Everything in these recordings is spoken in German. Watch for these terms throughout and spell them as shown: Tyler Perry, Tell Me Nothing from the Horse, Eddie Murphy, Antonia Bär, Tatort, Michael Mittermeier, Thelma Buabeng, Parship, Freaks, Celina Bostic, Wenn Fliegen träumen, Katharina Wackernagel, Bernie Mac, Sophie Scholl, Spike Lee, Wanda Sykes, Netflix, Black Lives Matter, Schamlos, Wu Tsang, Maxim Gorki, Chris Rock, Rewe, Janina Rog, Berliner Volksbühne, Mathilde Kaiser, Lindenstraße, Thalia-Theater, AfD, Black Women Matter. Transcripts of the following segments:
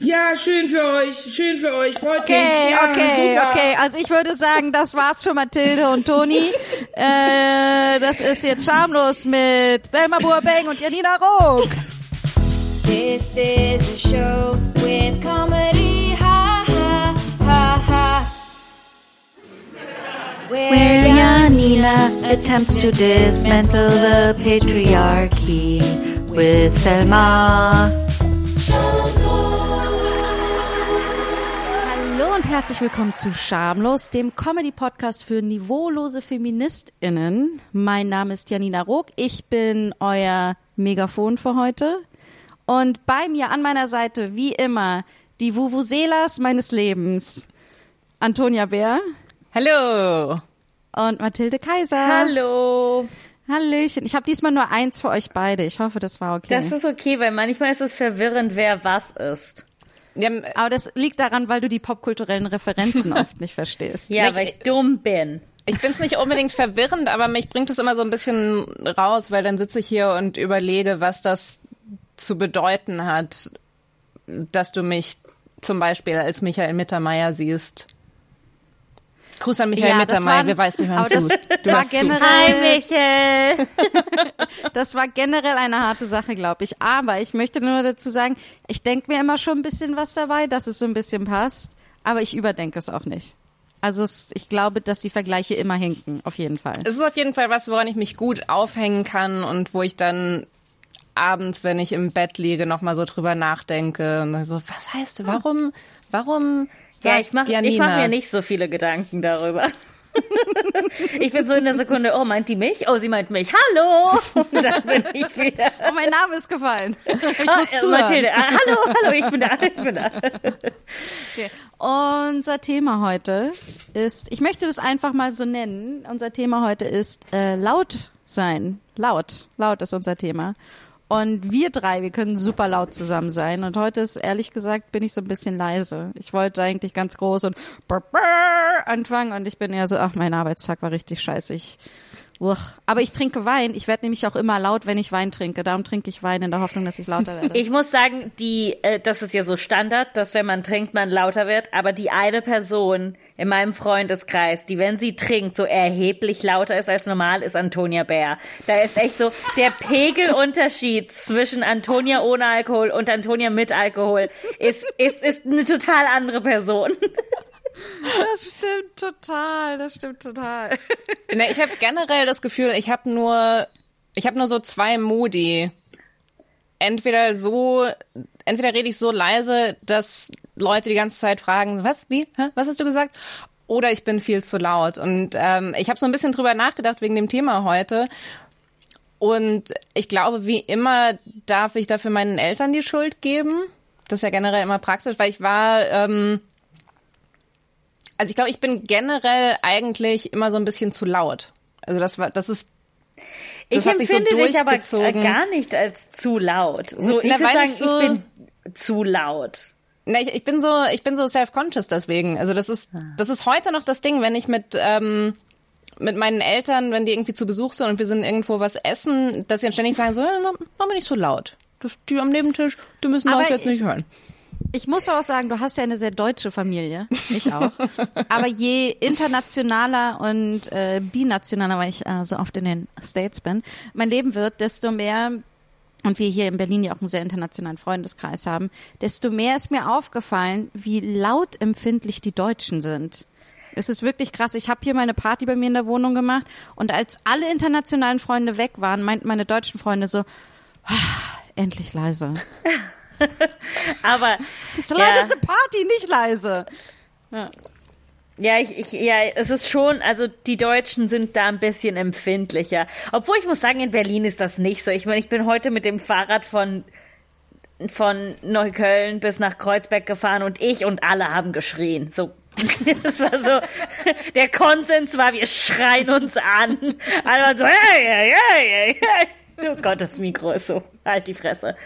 Ja, schön für euch, freut mich. Ja, okay, super. Okay, also ich würde sagen, das war's für Mathilde und Toni. Das ist jetzt Schamlos mit Thelma Buabeng und Janina Rog. This is a show with comedy, ha, ha, ha, ha. Where Janina attempts to dismantle the patriarchy with Thelma. Herzlich willkommen zu Schamlos, dem Comedy-Podcast für niveaulose FeministInnen. Mein Name ist Janina Rog, ich bin euer Megafon für heute. Und bei mir an meiner Seite, wie immer, die Vuvuzelas meines Lebens, Antonia Bär. Hallo. Und Mathilde Kaiser. Hallo. Hallöchen. Ich habe diesmal nur eins für euch beide. Ich hoffe, das war okay. Das ist okay, weil manchmal ist es verwirrend, wer was ist. Ja, aber das liegt daran, weil du die popkulturellen Referenzen oft nicht verstehst. Ja, weil ich dumm bin. Ich find's nicht unbedingt verwirrend, aber mich bringt es immer so ein bisschen raus, weil dann sitze ich hier und überlege, was das zu bedeuten hat, dass du mich zum Beispiel als Michael Mittermeier siehst. Gruß an Michael Mittermeier, wir weißt nicht, wann es tut. Du warst generell, hi, Michael. Das war generell eine harte Sache, glaube ich. Aber ich möchte nur dazu sagen, ich denke mir immer schon ein bisschen was dabei, dass es so ein bisschen passt. Aber ich überdenke es auch nicht. Also ich glaube, dass die Vergleiche immer hinken, auf jeden Fall. Es ist auf jeden Fall was, woran ich mich gut aufhängen kann und wo ich dann abends, wenn ich im Bett liege, nochmal so drüber nachdenke. Und dann so, was heißt, warum... Ja, ich mach mir nicht so viele Gedanken darüber. Ich bin so in der Sekunde, oh, meint die mich? Oh, sie meint mich. Hallo! Und dann bin ich wieder. Oh, mein Name ist gefallen. Mathilde, hallo, ich bin da. Okay. Unser Thema heute ist, ich möchte das einfach mal so nennen, unser Thema heute ist laut sein. Laut ist unser Thema. Und wir drei, wir können super laut zusammen sein. Und heute ist, ehrlich gesagt, bin ich so ein bisschen leise. Ich wollte eigentlich ganz groß und anfangen. Und ich bin eher so, ach, mein Arbeitstag war richtig scheiße. Aber ich trinke Wein. Ich werde nämlich auch immer laut, wenn ich Wein trinke. Darum trinke ich Wein in der Hoffnung, dass ich lauter werde. Ich muss sagen, das ist ja so Standard, dass wenn man trinkt, man lauter wird. Aber die eine Person in meinem Freundeskreis, die, wenn sie trinkt, so erheblich lauter ist als normal, ist Antonia Bär. Da ist echt so der Pegelunterschied zwischen Antonia ohne Alkohol und Antonia mit Alkohol ist eine total andere Person. Das stimmt total. Na, ich habe generell das Gefühl, ich habe nur so zwei Modi. Entweder rede ich so leise, dass Leute die ganze Zeit fragen, was, wie, hä? Was hast du gesagt? Oder ich bin viel zu laut. Und ich habe so ein bisschen drüber nachgedacht wegen dem Thema heute. Und ich glaube, wie immer darf ich dafür meinen Eltern die Schuld geben. Das ist ja generell immer praktisch, weil ich war... Also ich glaube, ich bin generell eigentlich immer so ein bisschen zu laut. Also das hat sich so durchgezogen. Ich empfinde dich aber gar nicht als zu laut. So, ich würde sagen, ich bin zu laut. Na, ich bin so self-conscious deswegen. Also das ist heute noch das Ding, wenn ich mit meinen Eltern, wenn die irgendwie zu Besuch sind und wir sind irgendwo was essen, dass sie dann ständig sagen so, mach mir nicht so laut. Die am Nebentisch, die müssen das jetzt nicht hören. Ich muss auch sagen, du hast ja eine sehr deutsche Familie, ich auch. Aber je internationaler und binationaler, weil ich so oft in den States bin, mein Leben wird, desto mehr, und wir hier in Berlin ja auch einen sehr internationalen Freundeskreis haben, desto mehr ist mir aufgefallen, wie laut empfindlich die Deutschen sind. Es ist wirklich krass. Ich habe hier meine Party bei mir in der Wohnung gemacht und als alle internationalen Freunde weg waren, meinten meine deutschen Freunde so, endlich leise. Aber so laut ist eine Party, nicht leise. Ja, es ist schon, also die Deutschen sind da ein bisschen empfindlicher. Obwohl ich muss sagen, in Berlin ist das nicht so. Ich meine, ich bin heute mit dem Fahrrad von Neukölln bis nach Kreuzberg gefahren und ich und alle haben geschrien. So, das war so, der Konsens war, wir schreien uns an. Alle waren so, hey, hey, hey, hey. Oh Gott, das Mikro ist so, halt die Fresse.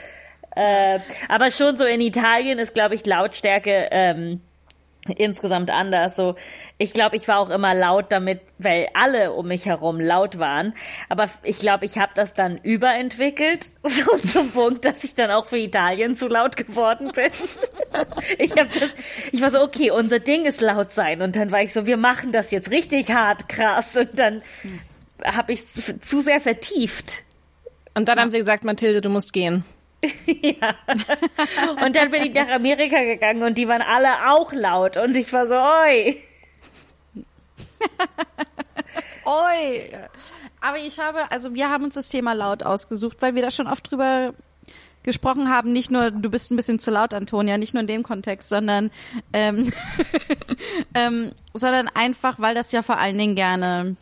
Aber schon so in Italien ist, glaube ich, Lautstärke insgesamt anders. So, ich glaube, ich war auch immer laut damit, weil alle um mich herum laut waren. Aber ich glaube, ich habe das dann überentwickelt, so zum Punkt, dass ich dann auch für Italien zu laut geworden bin. Ich war so, okay, unser Ding ist laut sein. Und dann war ich so, wir machen das jetzt richtig hart, krass. Und dann habe ich es zu sehr vertieft. Und dann haben sie gesagt, Mathilde, du musst gehen. Ja, und dann bin ich nach Amerika gegangen und die waren alle auch laut und ich war so, oi. Oi. Aber wir haben uns das Thema laut ausgesucht, weil wir da schon oft drüber gesprochen haben, nicht nur, du bist ein bisschen zu laut, Antonia, nicht nur in dem Kontext, sondern, sondern einfach, weil das ja vor allen Dingen gerne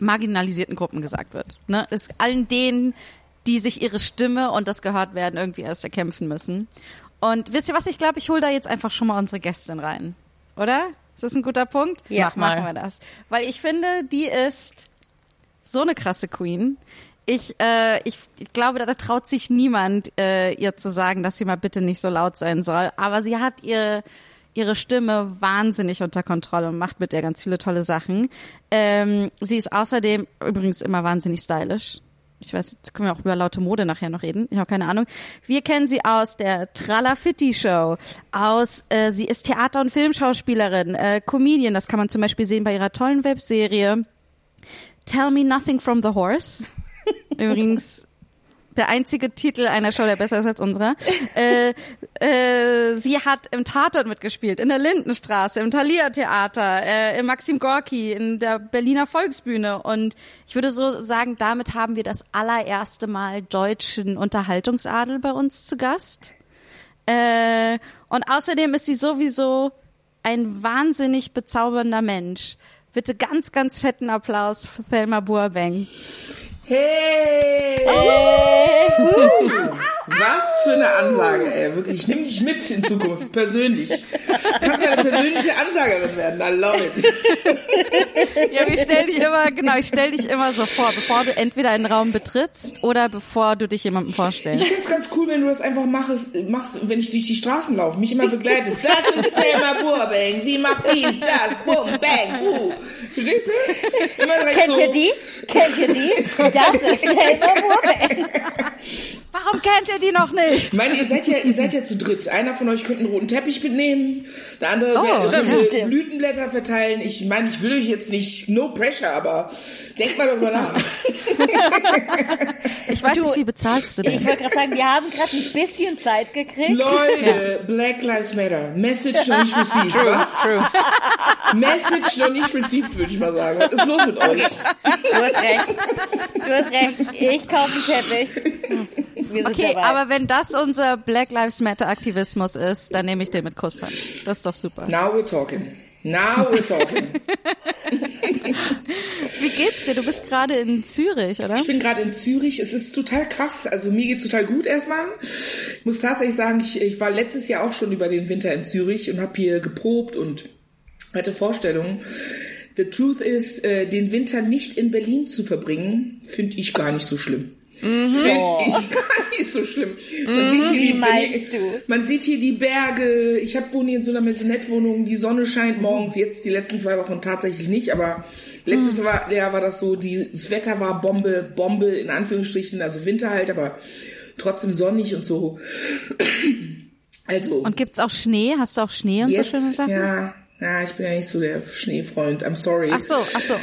marginalisierten Gruppen gesagt wird. Ne? Es allen denen, die sich ihre Stimme und das Gehörtwerden irgendwie erst erkämpfen müssen. Und wisst ihr was, ich glaube, ich hole da jetzt einfach schon mal unsere Gästin rein. Oder? Ist das ein guter Punkt? Ja, machen wir das. Weil ich finde, die ist so eine krasse Queen. Ich glaube, da traut sich niemand, ihr zu sagen, dass sie mal bitte nicht so laut sein soll. Aber sie hat ihre Stimme wahnsinnig unter Kontrolle und macht mit ihr ganz viele tolle Sachen. Sie ist außerdem übrigens immer wahnsinnig stylisch. Ich weiß, jetzt können wir auch über laute Mode nachher noch reden. Ich habe keine Ahnung. Wir kennen sie aus der Tralafitti-Show, sie ist Theater- und Filmschauspielerin, Comedian, das kann man zum Beispiel sehen bei ihrer tollen Webserie Tell Me Nothing from the Horse. Übrigens der einzige Titel einer Show, der besser ist als unserer. Sie hat im Tatort mitgespielt, in der Lindenstraße, im Thalia-Theater, im Maxim Gorki, in der Berliner Volksbühne. Und ich würde so sagen, damit haben wir das allererste Mal deutschen Unterhaltungsadel bei uns zu Gast. Und außerdem ist sie sowieso ein wahnsinnig bezaubernder Mensch. Bitte ganz, ganz fetten Applaus für Thelma Buabeng. Hey! Oh. Was für eine Ansage, ey. Wirklich, ich nehme dich mit in Zukunft, persönlich. Du kannst meine persönliche Ansagerin werden, I love it. Ja, ich stell dich immer so vor, bevor du entweder einen Raum betrittst oder bevor du dich jemandem vorstellst. Ich finde es ganz cool, wenn du das einfach machst, wenn ich durch die Straßen laufe, mich immer begleitest. Das ist Thelma Buabeng, sie macht dies, das, bum, bang, Verstehst du? Immer direkt kennt so. Kennt ihr die? Das ist Thelma Buabeng. Warum kennt ihr die noch nicht? Ich meine, ihr seid ja zu dritt. Einer von euch könnte einen roten Teppich mitnehmen, der andere könnte Blütenblätter verteilen. Ich meine, ich will euch jetzt nicht, no pressure, aber denkt mal darüber nach. Ich weiß nicht, wie bezahlst du denn? Ich wollte gerade sagen, wir haben gerade ein bisschen Zeit gekriegt. Leute, ja. Black Lives Matter. Message noch nicht received, was? True. Message noch nicht received, würde ich mal sagen. Was ist los mit euch? Du hast recht. Ich kaufe einen Teppich. Okay, dabei. Aber wenn das unser Black Lives Matter Aktivismus ist, dann nehme ich den mit Kusshand. Das ist doch super. Now we're talking. Wie geht's dir? Du bist gerade in Zürich, oder? Ich bin gerade in Zürich. Es ist total krass. Also mir geht's total gut erstmal. Ich muss tatsächlich sagen, ich war letztes Jahr auch schon über den Winter in Zürich und habe hier geprobt und hatte Vorstellungen. The truth is, den Winter nicht in Berlin zu verbringen, finde ich gar nicht so schlimm. Finde ich gar nicht so schlimm. Man sieht hier die Berge. Ich wohne hier in so einer Maisonette-Wohnung. Die Sonne scheint morgens, jetzt die letzten 2 Wochen tatsächlich nicht, aber letztes Jahr war das so, das Wetter war Bombe in Anführungsstrichen, also Winter halt, aber trotzdem sonnig und so. Also. Und gibt's auch Schnee? Hast du auch Schnee und jetzt, so schöne Sachen? Ja, ich bin ja nicht so der Schneefreund. I'm sorry. Ach so,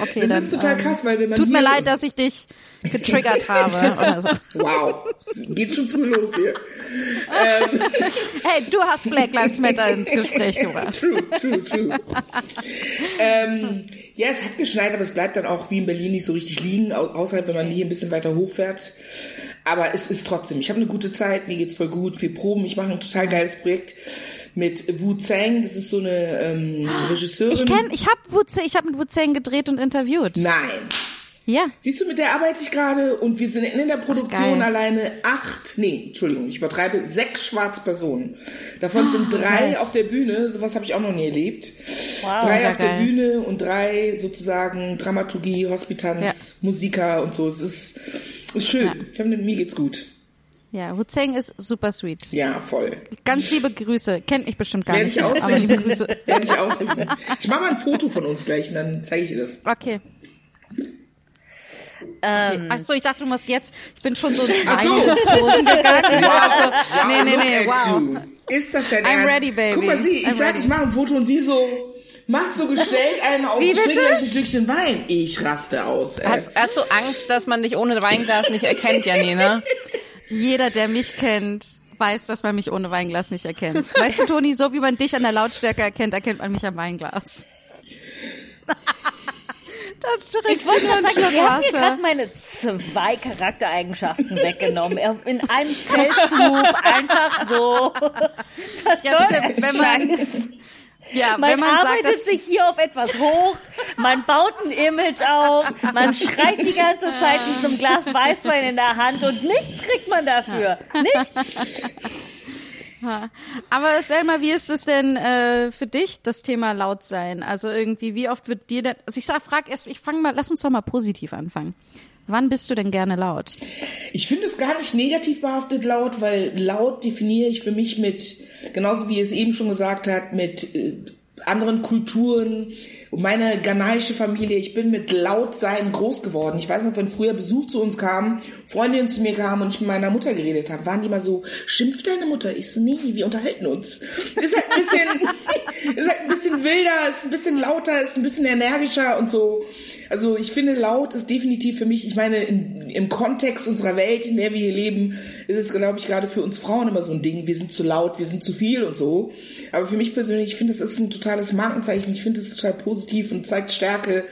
okay. Das ist total krass, weil wenn man. Tut mir leid, dass ich dich getriggert habe. Oder so. Wow, geht schon früh los hier. Hey, du hast Black Lives Matter ins Gespräch gebracht. True. Ja, es hat geschneit, aber es bleibt dann auch wie in Berlin nicht so richtig liegen, außerhalb, wenn man hier ein bisschen weiter hochfährt. Aber es ist trotzdem, ich habe eine gute Zeit, mir geht's voll gut, wir proben, ich mache ein total geiles Projekt mit Wu Tsang, das ist so eine Regisseurin. Ich habe mit Wu Tsang gedreht und interviewt. Nein. Ja. Siehst du, mit der arbeite ich gerade und wir sind in der Produktion alleine 6 schwarze Personen. Davon sind 3 auf der Bühne, sowas habe ich auch noch nie erlebt. Wow, 3 auf der Bühne und 3 sozusagen Dramaturgie, Hospitanz, Musiker und so. Es ist schön. Ja. Mir geht's gut. Ja, Wu Tsang ist super sweet. Ja, voll. Ganz liebe Grüße. Kennt mich bestimmt gar nicht. Aber liebe Grüße. Werde ich ausrichten. Ich mache mal ein Foto von uns gleich und dann zeige ich dir das. Okay. Okay. Ach so, ich dachte, du musst jetzt. Ich bin schon so ins Weinen gegangen. Wow. Nee. Wow. Ist das denn I'm ready, baby. Guck mal, sie. Ich sage, ich mache ein Foto und sie so... Macht so gestellt einen auf ein Schlückchen Wein. Ich raste aus. Hast du Angst, dass man dich ohne Weinglas nicht erkennt, Janina? Jeder, der mich kennt, weiß, dass man mich ohne Weinglas nicht erkennt. Weißt du, Toni, so wie man dich an der Lautstärke erkennt, erkennt man mich am Weinglas. Ich wollte gerade sagen, wir haben mir gerade meine 2 Charaktereigenschaften weggenommen. In einem Feldflug einfach so. Was ja, stimmt, wenn man... Ja, man wenn man arbeitet sagt, sich hier auf etwas hoch, man baut ein Image auf, man schreit die ganze Zeit mit einem Glas Weißwein in der Hand und nichts kriegt man dafür. Nichts. Aber Thelma, wie ist es denn für dich, das Thema laut sein? Also irgendwie, wie oft wird dir das... Also lass uns doch mal positiv anfangen. Wann bist du denn gerne laut? Ich finde es gar nicht negativ behaftet laut, weil laut definiere ich für mich mit, genauso wie ihr es eben schon gesagt habt, mit anderen Kulturen. Und meine ghanaische Familie, ich bin mit Lautsein groß geworden. Ich weiß noch, wenn früher Besuch zu uns kam, Freundinnen zu mir kamen und ich mit meiner Mutter geredet habe, waren die immer so, schimpft deine Mutter? Ich so, nee, wir unterhalten uns. Ist halt ein bisschen wilder, ist ein bisschen lauter, ist ein bisschen energischer und so. Also ich finde, laut ist definitiv für mich, ich meine, im Kontext unserer Welt, in der wir hier leben, ist es, glaube ich, gerade für uns Frauen immer so ein Ding, wir sind zu laut, wir sind zu viel und so. Aber für mich persönlich, ich finde, es ist ein totales Markenzeichen, ich finde es total positiv und zeigt Stärke.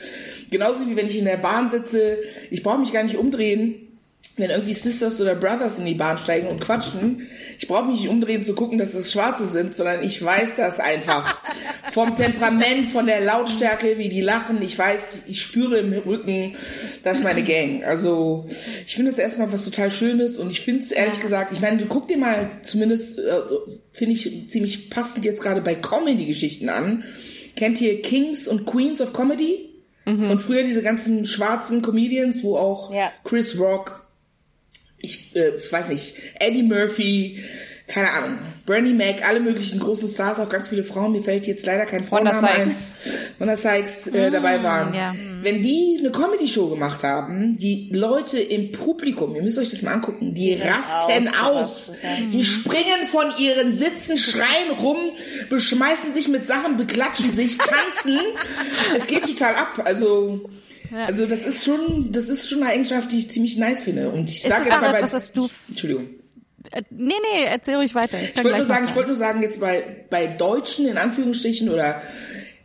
Genauso wie wenn ich in der Bahn sitze, ich brauche mich gar nicht umdrehen, wenn irgendwie Sisters oder Brothers in die Bahn steigen und quatschen. Ich brauche mich nicht umdrehen zu gucken, dass das Schwarze sind, sondern ich weiß das einfach. Vom Temperament, von der Lautstärke, wie die lachen. Ich weiß, ich spüre im Rücken, das ist meine Gang. Also ich finde es erstmal was total Schönes und ich finde es ehrlich gesagt, ich meine, du guck dir mal zumindest, finde ich ziemlich passend jetzt gerade bei Comedy-Geschichten an. Kennt ihr Kings und Queens of Comedy? Mhm. Von früher diese ganzen schwarzen Comedians, wo auch Chris Rock, ich weiß nicht, Eddie Murphy, keine Ahnung, Bernie Mac, alle möglichen großen Stars, auch ganz viele Frauen, mir fällt jetzt leider kein Frauenname ein, Wanda Sykes dabei waren. Ja. Wenn die eine Comedy-Show gemacht haben, die Leute im Publikum, ihr müsst euch das mal angucken, die rasten aus. Die springen von ihren Sitzen, schreien rum, beschmeißen sich mit Sachen, beklatschen sich, tanzen. Es geht total ab, also das ist schon eine Eigenschaft, die ich ziemlich nice finde. Und ich sage aber etwas, was du... Entschuldigung. Nee, erzähl ruhig weiter. Ich wollte nur sagen, jetzt bei Deutschen, in Anführungsstrichen, oder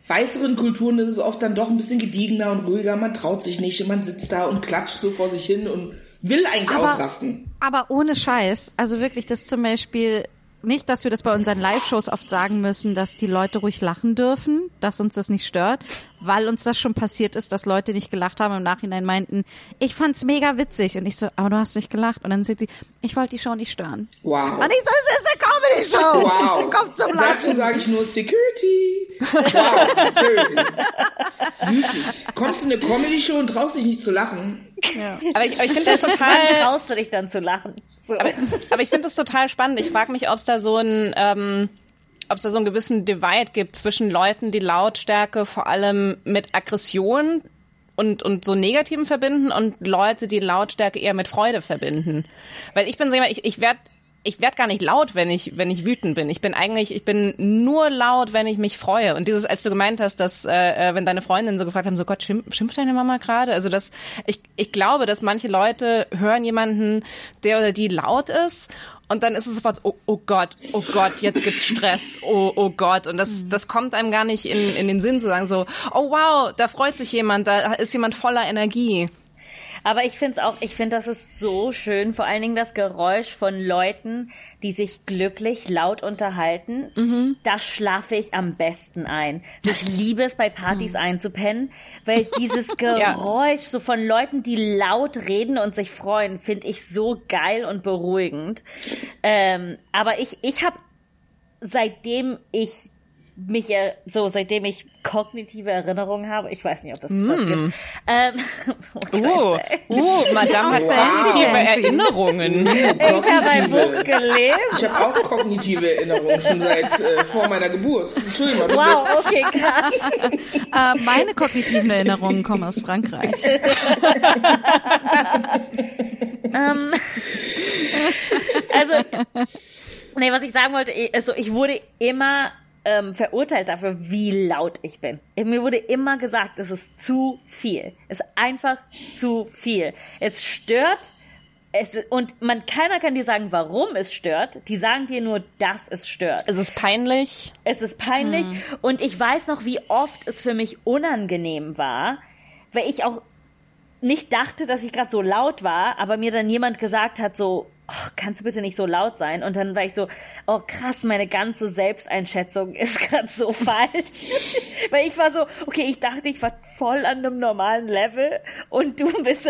weißeren Kulturen ist es oft dann doch ein bisschen gediegener und ruhiger. Man traut sich nicht, man sitzt da und klatscht so vor sich hin und will eigentlich ausrasten. Aber ohne Scheiß, also wirklich, das zum Beispiel... Nicht, dass wir das bei unseren Live-Shows oft sagen müssen, dass die Leute ruhig lachen dürfen, dass uns das nicht stört, weil uns das schon passiert ist, dass Leute nicht gelacht haben und im Nachhinein meinten, ich fand's mega witzig. Und ich so, aber du hast nicht gelacht. Und dann sieht sie, ich wollte die Show nicht stören. Wow. Und ich so, es ist eine Comedy-Show. Wow. Kommt zum Lachen. Dazu sage ich nur Security. Wow, seriously. Wirklich. Kommst du in eine Comedy-Show und traust dich nicht zu lachen? Ja. Aber ich finde das total... traust du dich dann zu lachen? So. Aber ich finde das total spannend. Ich frage mich, ob es da so einen gewissen Divide gibt zwischen Leuten, die Lautstärke vor allem mit Aggression und so Negativen verbinden und Leute, die Lautstärke eher mit Freude verbinden. Weil ich bin so jemand, ich werd gar nicht laut, wenn ich wütend bin. Ich bin nur laut, wenn ich mich freue. Und dieses, als du gemeint hast, dass wenn deine Freundinnen so gefragt haben, so Gott, schimpft deine Mama gerade? Also das, ich glaube, dass manche Leute hören jemanden, der oder die laut ist, und dann ist es sofort, oh Gott, jetzt gibt's Stress, oh Gott. Und das kommt einem gar nicht in den Sinn zu sagen, so, oh wow, da freut sich jemand, da ist jemand voller Energie. Aber ich finde, das ist so schön, vor allen Dingen das Geräusch von Leuten, die sich glücklich laut unterhalten. Mhm. Da schlafe ich am besten ein. Ich liebe es, bei Partys einzupennen, weil dieses Geräusch so von Leuten, die laut reden und sich freuen, finde ich so geil und beruhigend. Aber ich habe, seitdem ich mich so, seitdem ich kognitive Erinnerungen habe, ich weiß nicht, ob das was gibt. Madame hat kognitive Erinnerungen. Ich habe ein Buch gelesen. Ich habe auch kognitive Erinnerungen, schon seit vor meiner Geburt. Entschuldigung. Wow, okay, krass. Meine kognitiven Erinnerungen kommen aus Frankreich. Was ich sagen wollte, ich wurde immer verurteilt dafür, wie laut ich bin. Mir wurde immer gesagt, es ist zu viel. Es ist einfach zu viel. Es stört, keiner kann dir sagen, warum es stört. Die sagen dir nur, dass es stört. Es ist peinlich. Und ich weiß noch, wie oft es für mich unangenehm war, weil ich auch nicht dachte, dass ich gerade so laut war, aber mir dann jemand gesagt hat, so, oh, kannst du bitte nicht so laut sein? Und dann war ich so, oh krass, meine ganze Selbsteinschätzung ist gerade so falsch. Weil ich war so, okay, ich dachte, ich war voll an einem normalen Level und du bist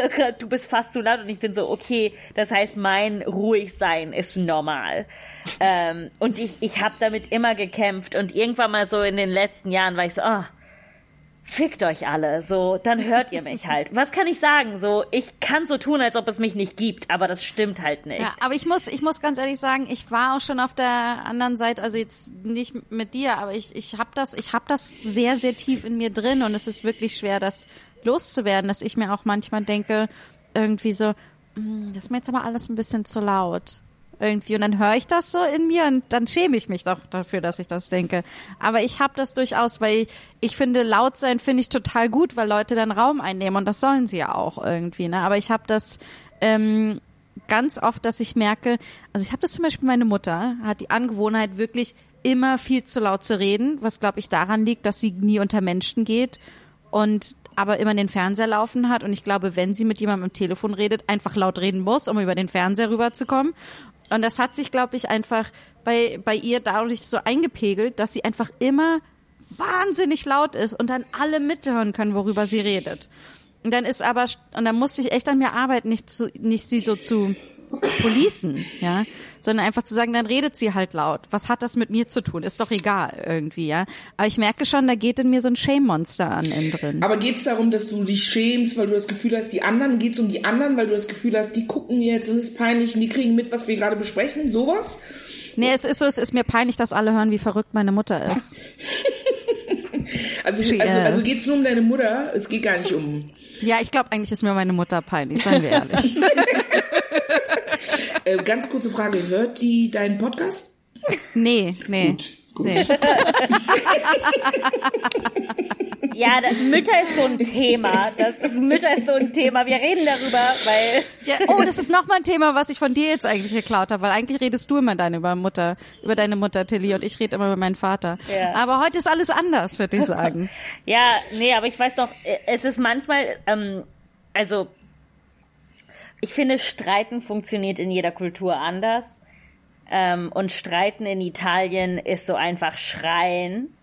fast zu laut. Und ich bin so, okay, das heißt, mein Ruhigsein ist normal. Und ich habe damit immer gekämpft. Und irgendwann mal so in den letzten Jahren war ich so, oh, fickt euch alle, so, dann hört ihr mich halt. Was kann ich sagen? So, ich kann so tun, als ob es mich nicht gibt, aber das stimmt halt nicht. Ja, aber ich muss ganz ehrlich sagen, ich war auch schon auf der anderen Seite, also jetzt nicht mit dir, aber ich habe das sehr, sehr tief in mir drin und es ist wirklich schwer, das loszuwerden, dass ich mir auch manchmal denke, irgendwie so, das ist mir jetzt aber alles ein bisschen zu laut. Irgendwie. Und dann höre ich das so in mir und dann schäme ich mich doch dafür, dass ich das denke. Aber ich habe das durchaus, weil ich finde, laut sein finde ich total gut, weil Leute dann Raum einnehmen und das sollen sie ja auch irgendwie. Ne? Aber ich habe das ganz oft, dass ich merke, also ich habe das zum Beispiel, meine Mutter hat die Angewohnheit, wirklich immer viel zu laut zu reden, was glaube ich daran liegt, dass sie nie unter Menschen geht und aber immer den Fernseher laufen hat. Und ich glaube, wenn sie mit jemandem am Telefon redet, einfach laut reden muss, um über den Fernseher rüberzukommen. Und das hat sich, glaube ich, einfach bei ihr dadurch so eingepegelt, dass sie einfach immer wahnsinnig laut ist und dann alle mithören können, worüber sie redet. Und dann ist aber, und dann musste ich echt an mir arbeiten, nicht sie so zu policen, ja, sondern einfach zu sagen, dann redet sie halt laut. Was hat das mit mir zu tun? Ist doch egal irgendwie, ja. Aber ich merke schon, da geht in mir so ein Shame-Monster an innen drin. Aber geht's darum, dass du dich schämst, weil du das Gefühl hast, geht's um die anderen, weil du das Gefühl hast, die gucken mir jetzt und es ist peinlich und die kriegen mit, was wir gerade besprechen, sowas? Nee, es ist so, es ist mir peinlich, dass alle hören, wie verrückt meine Mutter ist. Also geht's nur um deine Mutter, es geht gar nicht um... Ja, ich glaube, eigentlich ist mir meine Mutter peinlich, seien wir ehrlich. Ganz kurze Frage, hört die deinen Podcast? Nee. Gut. Nee. Ja, Mütter ist so ein Thema. Wir reden darüber, weil... Ja, oh, das ist nochmal ein Thema, was ich von dir jetzt eigentlich geklaut habe, weil eigentlich redest du immer über deine Mutter, Tilly, und ich rede immer über meinen Vater. Ja. Aber heute ist alles anders, würde ich sagen. Ja, nee, aber ich weiß doch, es ist manchmal, ich finde, Streiten funktioniert in jeder Kultur anders. Und Streiten in Italien ist so einfach Schreien.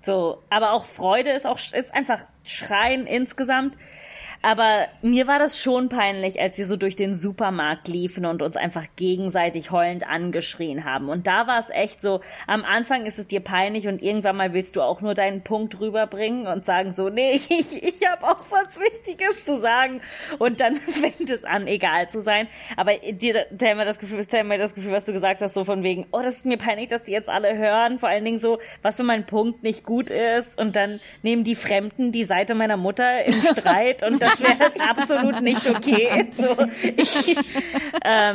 So, aber auch Freude ist einfach Schreien insgesamt. Aber mir war das schon peinlich, als wir so durch den Supermarkt liefen und uns einfach gegenseitig heulend angeschrien haben. Und da war es echt so, am Anfang ist es dir peinlich und irgendwann mal willst du auch nur deinen Punkt rüberbringen und sagen so, nee, ich habe auch was Wichtiges zu sagen. Und dann fängt es an, egal zu sein. Aber Tell mir das Gefühl, was du gesagt hast, so von wegen, oh, das ist mir peinlich, dass die jetzt alle hören. Vor allen Dingen so, was wenn mein Punkt nicht gut ist. Und dann nehmen die Fremden die Seite meiner Mutter im Streit und dann das wäre absolut nicht okay. So, da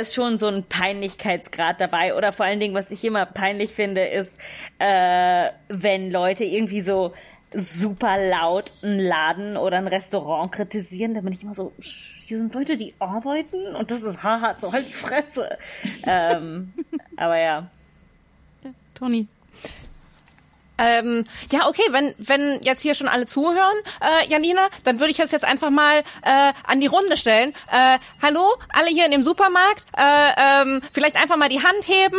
ist schon so ein Peinlichkeitsgrad dabei. Oder vor allen Dingen, was ich immer peinlich finde, ist, wenn Leute irgendwie so super laut einen Laden oder ein Restaurant kritisieren, da bin ich immer so, hier sind Leute, die arbeiten und das ist hart, so halt die Fresse. Aber ja. Toni. Okay, wenn jetzt hier schon alle zuhören, Janina, dann würde ich das jetzt einfach mal an die Runde stellen. Hallo, alle hier in dem Supermarkt, vielleicht einfach mal die Hand heben.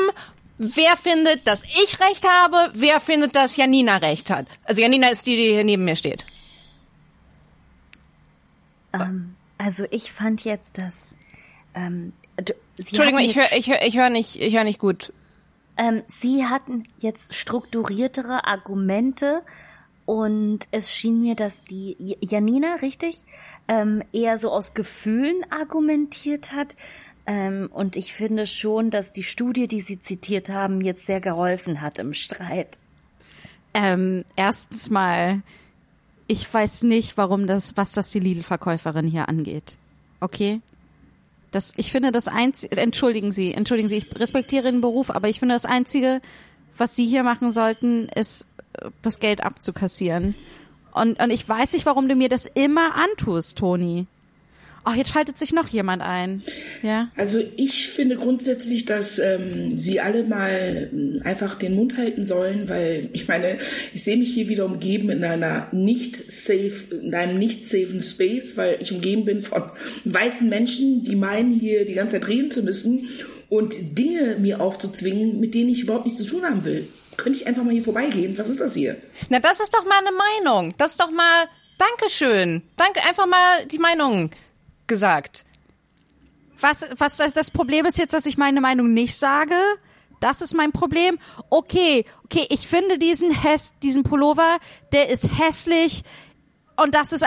Wer findet, dass ich recht habe? Wer findet, dass Janina recht hat? Also Janina ist die, die hier neben mir steht. Also ich fand jetzt, dass... Entschuldigung, ich höre nicht gut. Sie hatten jetzt strukturiertere Argumente und es schien mir, dass die Janina, richtig, eher so aus Gefühlen argumentiert hat. Und ich finde schon, dass die Studie, die Sie zitiert haben, jetzt sehr geholfen hat im Streit. Erstens mal, ich weiß nicht, was das die Lidl-Verkäuferin hier angeht. Okay? Entschuldigen Sie, ich respektiere Ihren Beruf, aber ich finde, das Einzige, was Sie hier machen sollten, ist, das Geld abzukassieren. Und ich weiß nicht, warum du mir das immer antust, Toni. Oh, jetzt schaltet sich noch jemand ein. Ja. Also ich finde grundsätzlich, dass sie alle mal einfach den Mund halten sollen, weil ich meine, ich sehe mich hier wieder umgeben in einem nicht safen Space, weil ich umgeben bin von weißen Menschen, die meinen, hier die ganze Zeit reden zu müssen und Dinge mir aufzuzwingen, mit denen ich überhaupt nichts zu tun haben will. Könnte ich einfach mal hier vorbeigehen? Was ist das hier? Na, das ist doch mal eine Meinung. Das ist doch mal... Dankeschön. Danke, einfach mal die Meinung gesagt. Was das Problem ist jetzt, dass ich meine Meinung nicht sage? Das ist mein Problem? Okay, ich finde diesen Pullover, der ist hässlich und das ist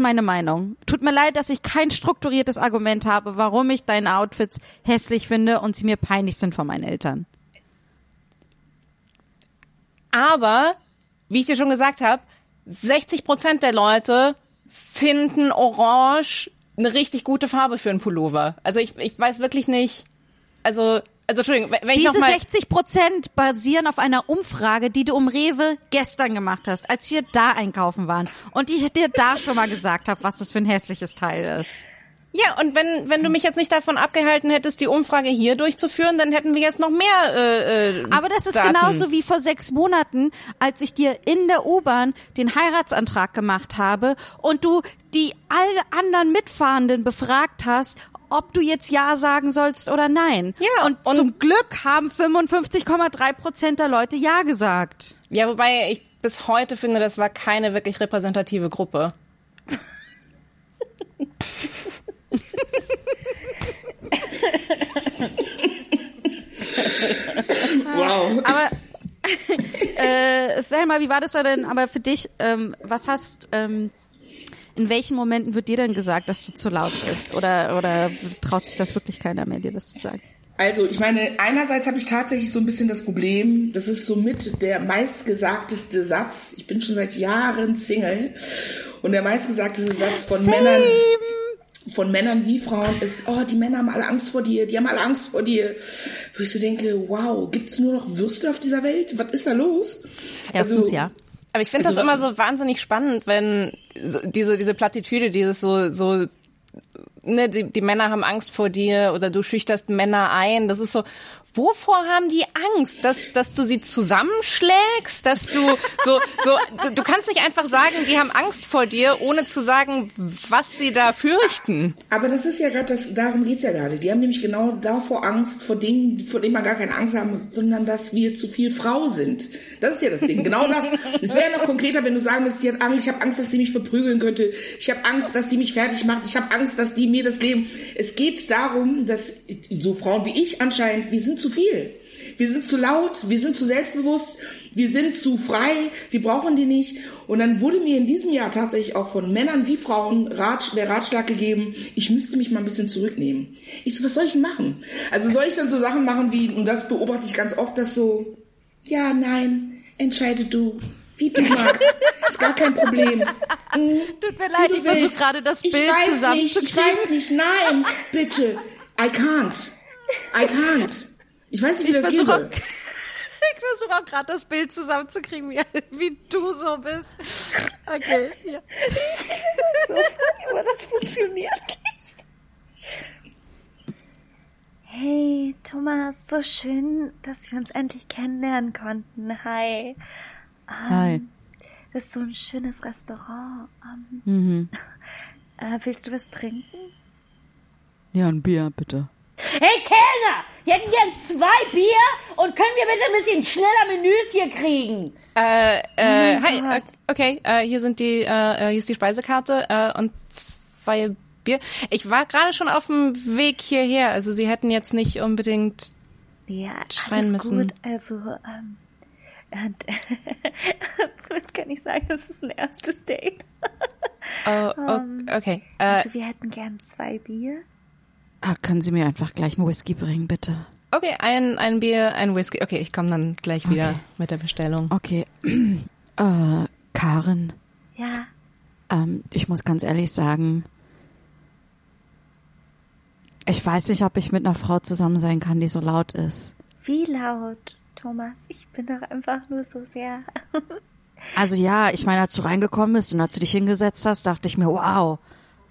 meine Meinung. Tut mir leid, dass ich kein strukturiertes Argument habe, warum ich deine Outfits hässlich finde und sie mir peinlich sind von meinen Eltern. Aber, wie ich dir schon gesagt habe, 60% der Leute finden Orange eine richtig gute Farbe für einen Pullover. Also ich weiß wirklich nicht, also Entschuldigung, wenn ich nochmal... Diese 60% basieren auf einer Umfrage, die du um Rewe gestern gemacht hast, als wir da einkaufen waren. Und ich dir da schon mal gesagt habe, was das für ein hässliches Teil ist. Ja, und wenn du mich jetzt nicht davon abgehalten hättest, die Umfrage hier durchzuführen, dann hätten wir jetzt noch mehr Aber das ist Daten. Genauso wie vor 6 Monaten, als ich dir in der U-Bahn den Heiratsantrag gemacht habe und du die alle anderen Mitfahrenden befragt hast, ob du jetzt Ja sagen sollst oder Nein. Ja, und zum Glück haben 55,3% der Leute Ja gesagt. Ja, wobei ich bis heute finde, das war keine wirklich repräsentative Gruppe. Wow. Aber Thelma, wie war das denn? Aber für dich, in welchen Momenten wird dir denn gesagt, dass du zu laut bist? Oder traut sich das wirklich keiner mehr, dir das zu sagen? Also, ich meine, einerseits habe ich tatsächlich so ein bisschen das Problem, das ist somit der meistgesagteste Satz. Ich bin schon seit Jahren Single und der meistgesagteste Satz von Männern wie Frauen ist, oh, die Männer haben alle Angst vor dir, Wo ich so denke, wow, gibt's nur noch Würste auf dieser Welt? Was ist da los? Erstens also, ja. Aber ich finde das immer so wahnsinnig spannend, wenn diese Plattitüde, dieses so ne, die Männer haben Angst vor dir oder du schüchterst Männer ein. Das ist so, wovor haben die Angst? Dass du sie zusammenschlägst? Dass du du kannst nicht einfach sagen, die haben Angst vor dir, ohne zu sagen, was sie da fürchten. Aber das ist ja gerade, darum geht's ja gerade. Die haben nämlich genau davor Angst, vor Dingen, vor denen man gar keine Angst haben muss, sondern dass wir zu viel Frau sind. Das ist ja das Ding. Genau das. Es wäre noch konkreter, wenn du sagen müsstest, die hat Angst, ich habe Angst, dass die mich verprügeln könnte. Ich habe Angst, dass die mich fertig macht. Ich habe Angst, dass die mir das Leben... Es geht darum, dass so Frauen wie ich anscheinend, wir sind zu viel. Wir sind zu laut, wir sind zu selbstbewusst, wir sind zu frei, wir brauchen die nicht. Und dann wurde mir in diesem Jahr tatsächlich auch von Männern wie Frauen der Ratschlag gegeben, ich müsste mich mal ein bisschen zurücknehmen. Ich so, was soll ich denn machen? Also soll ich dann so Sachen machen wie, und das beobachte ich ganz oft, dass so, ja, nein, entscheide du, wie du magst. Ist gar kein Problem. Tut mir leid, ich versuche gerade das Bild zusammenzukriegen. Ich weiß nicht, nein, bitte, I can't. Ich weiß nicht, wie das geht. Ich versuche auch gerade das Bild zusammenzukriegen, wie du so bist. Okay. Ja. Aber das funktioniert nicht. Hey, Thomas, so schön, dass wir uns endlich kennenlernen konnten. Hi. Hi. Das ist so ein schönes Restaurant. Willst du was trinken? Ja, ein Bier, bitte. Hey Kellner, hätten wir uns 2 Bier und können wir bitte ein bisschen schneller Menüs hier kriegen? Hi, okay, hier ist die Speisekarte und 2 Bier. Ich war gerade schon auf dem Weg hierher, also Sie hätten jetzt nicht unbedingt Ja, alles müssen. Gut, also jetzt kann ich sagen, das ist ein erstes Date. Okay. Also wir hätten gern 2 Bier. Können Sie mir einfach gleich einen Whisky bringen, bitte? Okay, ein Bier, ein Whisky. Okay, ich komme dann gleich wieder mit der Bestellung. Okay. Karen. Ja? Ich muss ganz ehrlich sagen, ich weiß nicht, ob ich mit einer Frau zusammen sein kann, die so laut ist. Wie laut, Thomas? Ich bin doch einfach nur so sehr... Also ja, ich meine, als du reingekommen bist und als du dich hingesetzt hast, dachte ich mir, wow,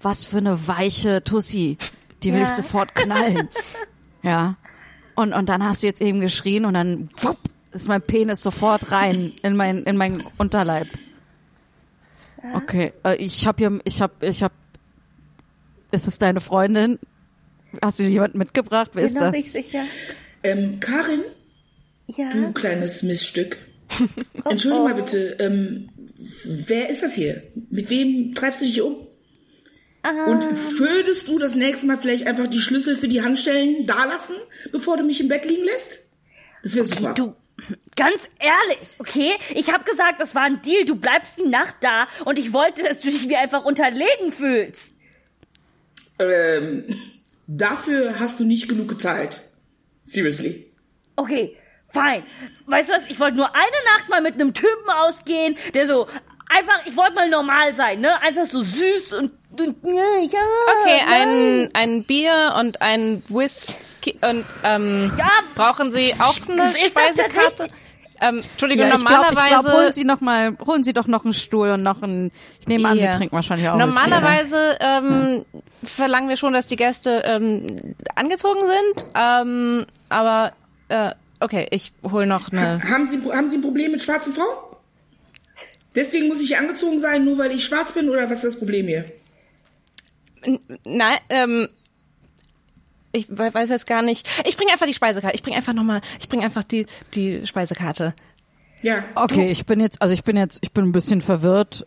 was für eine weiche Tussi. Die will ich sofort knallen. Ja. Und dann hast du jetzt eben geschrien und dann wupp, ist mein Penis sofort rein in mein Unterleib. Okay, ist es deine Freundin? Hast du jemanden mitgebracht? Wer ist das? Bin ich nicht sicher. Karin? Ja? Du kleines Missstück. Entschuldigung mal bitte, wer ist das hier? Mit wem treibst du dich um? Und würdest du das nächste Mal vielleicht einfach die Schlüssel für die Handschellen da lassen, bevor du mich im Bett liegen lässt? Das wäre super. Du, ganz ehrlich, okay? Ich habe gesagt, das war ein Deal. Du bleibst die Nacht da und ich wollte, dass du dich mir einfach unterlegen fühlst. Dafür hast du nicht genug gezahlt. Seriously. Okay, fein. Weißt du was? Ich wollte nur eine Nacht mal mit einem Typen ausgehen, der so... Einfach, ich wollte mal normal sein, ne? Einfach so süß und ja. Okay, ein Bier und ein Whisky und brauchen Sie auch eine Speisekarte? Entschuldigung, ja, normalerweise ich glaub, holen Sie doch noch einen Stuhl und noch einen. Ich nehme an, Sie trinken wahrscheinlich auch. Normalerweise verlangen wir schon, dass die Gäste angezogen sind, aber okay, ich hole noch eine. Haben Sie ein Problem mit schwarzen Frauen? Deswegen muss ich angezogen sein, nur weil ich schwarz bin, oder was ist das Problem hier? Nein, ich weiß jetzt gar nicht. Ich bringe einfach die Speisekarte. Ich bringe einfach die Speisekarte. Ja. Okay, ich bin ein bisschen verwirrt.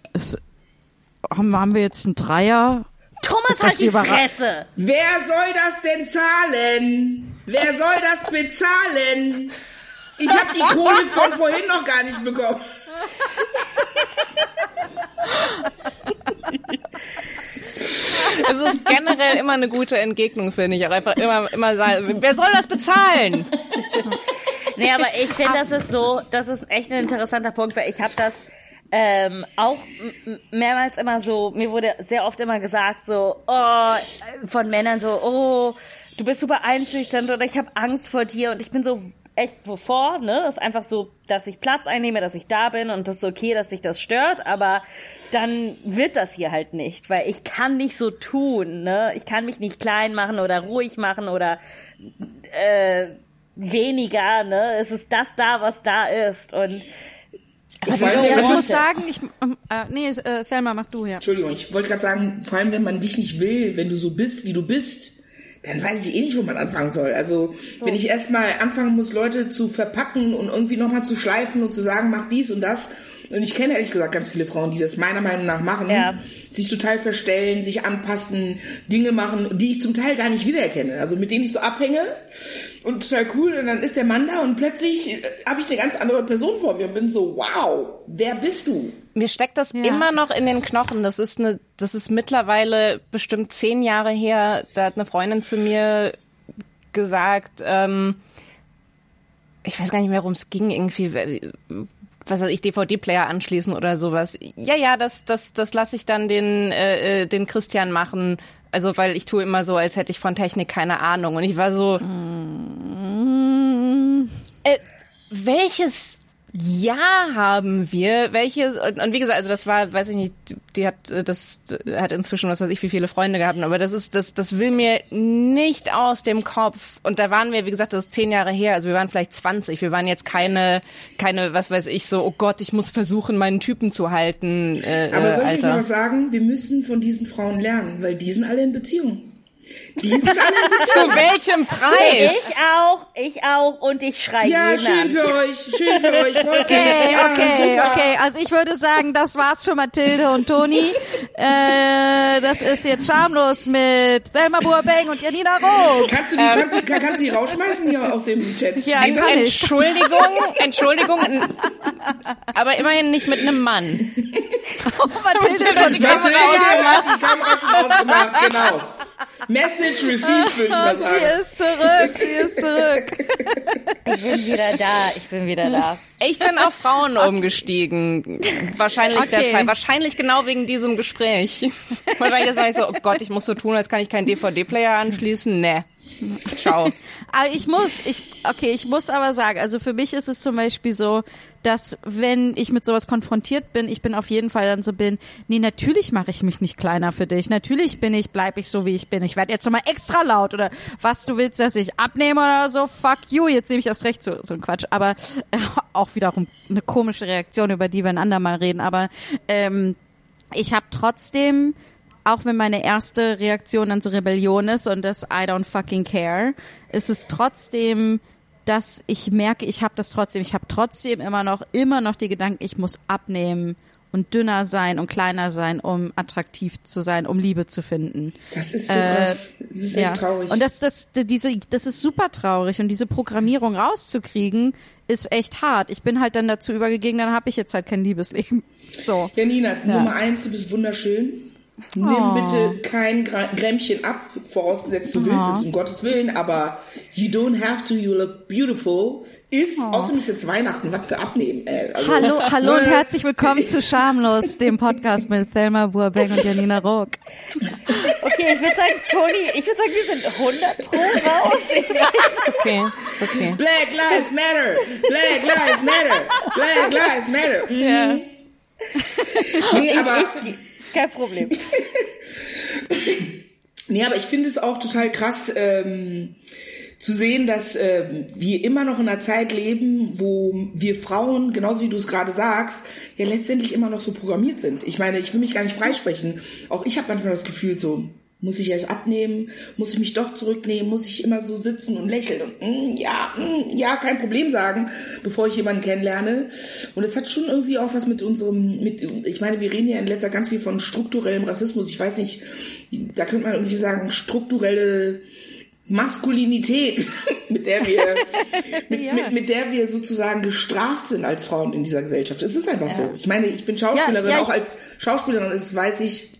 Haben wir jetzt einen Dreier? Thomas, halt die Fresse! Wer soll das denn zahlen? Wer soll das bezahlen? Ich habe die Kohle von vorhin noch gar nicht bekommen. Es ist generell immer eine gute Entgegnung, finde ich. Auch einfach immer sagen, wer soll das bezahlen? Nee, aber ich finde, das ist echt ein interessanter Punkt, weil ich habe das auch mehrmals immer so, mir wurde sehr oft immer gesagt, so, von Männern so, du bist super einschüchternd oder ich habe Angst vor dir und ich bin so, echt wovor, ne? Das ist einfach so, dass ich Platz einnehme, dass ich da bin und das ist okay, dass sich das stört, aber dann wird das hier halt nicht, weil ich kann nicht so tun, ne? Ich kann mich nicht klein machen oder ruhig machen oder weniger, ne? Es ist das da, was da ist und ich muss sagen, Thelma, mach du, ja. Entschuldigung, ich wollte gerade sagen, vor allem, wenn man dich nicht will, wenn du so bist, wie du bist, dann weiß ich nicht, wo man anfangen soll. Also, wenn ich erstmal anfangen muss, Leute zu verpacken und irgendwie nochmal zu schleifen und zu sagen, mach dies und das. Und ich kenne ehrlich gesagt ganz viele Frauen, die das meiner Meinung nach machen. Ja. Sich total verstellen, sich anpassen, Dinge machen, die ich zum Teil gar nicht wiedererkenne. Also, mit denen ich so abhänge und total cool. Und dann ist der Mann da und plötzlich habe ich eine ganz andere Person vor mir und bin so, wow, wer bist du? Mir steckt das immer noch in den Knochen. Das ist mittlerweile bestimmt 10 Jahre her. Da hat eine Freundin zu mir gesagt, ich weiß gar nicht mehr, worum es ging, irgendwie, was weiß ich, DVD-Player anschließen oder sowas. Ja, das lasse ich dann den Christian machen. Also, weil ich tue immer so, als hätte ich von Technik keine Ahnung. Und ich war so, welches Jahr haben wir, welches, und wie gesagt, also das war, weiß ich nicht, die hat inzwischen, was weiß ich, wie viele Freunde gehabt, aber das will mir nicht aus dem Kopf, und da waren wir, wie gesagt, das ist 10 Jahre her, also wir waren vielleicht 20, wir waren jetzt keine, was weiß ich, so, oh Gott, ich muss versuchen, meinen Typen zu halten, aber soll ich noch was sagen, wir müssen von diesen Frauen lernen, weil die sind alle in Beziehung. Zu welchem Preis? Ich auch und ich schreie. Ja, schön für euch. Okay. Also ich würde sagen, das war's für Mathilde und Toni. Das ist jetzt Schamlos mit Thelma Buabeng und Janina Rog. Kannst du die rausschmeißen hier aus dem Chat? Ja, Entschuldigung. Aber immerhin nicht mit einem Mann. Oh, Mathilde hat die Kamera ausgemacht, genau. Message received, würde ich mal sagen. Sie ist zurück. Ich bin wieder da. Ich bin auf Frauen umgestiegen. Wahrscheinlich deshalb. Wahrscheinlich genau wegen diesem Gespräch. Wahrscheinlich war ich so, oh Gott, ich muss so tun, als kann ich keinen DVD-Player anschließen. Nee. Ciao. Aber ich muss aber sagen, also für mich ist es zum Beispiel so, dass wenn ich mit sowas konfrontiert bin, ich bin auf jeden Fall dann so bin, nee, natürlich mache ich mich nicht kleiner für dich, natürlich bleibe ich so, wie ich bin, ich werde jetzt nochmal extra laut oder was, du willst, dass ich abnehme oder so, fuck you, jetzt nehme ich das Recht, so ein Quatsch, aber auch wiederum eine komische Reaktion, über die wir ein andermal reden, aber ich habe trotzdem, auch wenn meine erste Reaktion dann so Rebellion ist und das I don't fucking care, ist es trotzdem, dass ich merke, ich habe trotzdem immer noch die Gedanken, ich muss abnehmen und dünner sein und kleiner sein, um attraktiv zu sein, um Liebe zu finden. Das ist so krass. Das ist echt traurig. Und das ist super traurig und diese Programmierung rauszukriegen, ist echt hart. Ich bin halt dann dazu übergegangen, dann habe ich jetzt halt kein Liebesleben. So. Janina, Nummer 1, du bist wunderschön. Nimm bitte kein Grämmchen ab, vorausgesetzt du willst es, um Gottes Willen, aber you don't have to, you look beautiful, ist, außerdem ist jetzt Weihnachten, was für Abnehmen. Also, hallo und herzlich willkommen zu Schamlos, dem Podcast mit Thelma Buabeng und Janina Rog. Okay, ich würde sagen, wir sind 100% raus. Okay. Black Lives Matter, Black Lives Matter, Black Lives Matter. Mhm. Yeah. Nee, aber... Kein Problem. Nee, aber ich finde es auch total krass zu sehen, dass wir immer noch in einer Zeit leben, wo wir Frauen, genauso wie du es gerade sagst, ja letztendlich immer noch so programmiert sind. Ich meine, ich will mich gar nicht freisprechen. Auch ich habe manchmal das Gefühl so, muss ich erst abnehmen? Muss ich mich doch zurücknehmen? Muss ich immer so sitzen und lächeln? Und kein Problem sagen, bevor ich jemanden kennenlerne. Und es hat schon irgendwie auch was mit ich meine, wir reden ja in letzter ganz viel von strukturellem Rassismus. Ich weiß nicht, da könnte man irgendwie sagen, strukturelle Maskulinität, mit der wir sozusagen gestraft sind als Frauen in dieser Gesellschaft. Es ist einfach so. Ich meine, ich bin Schauspielerin, auch als Schauspielerin ist, weiß ich,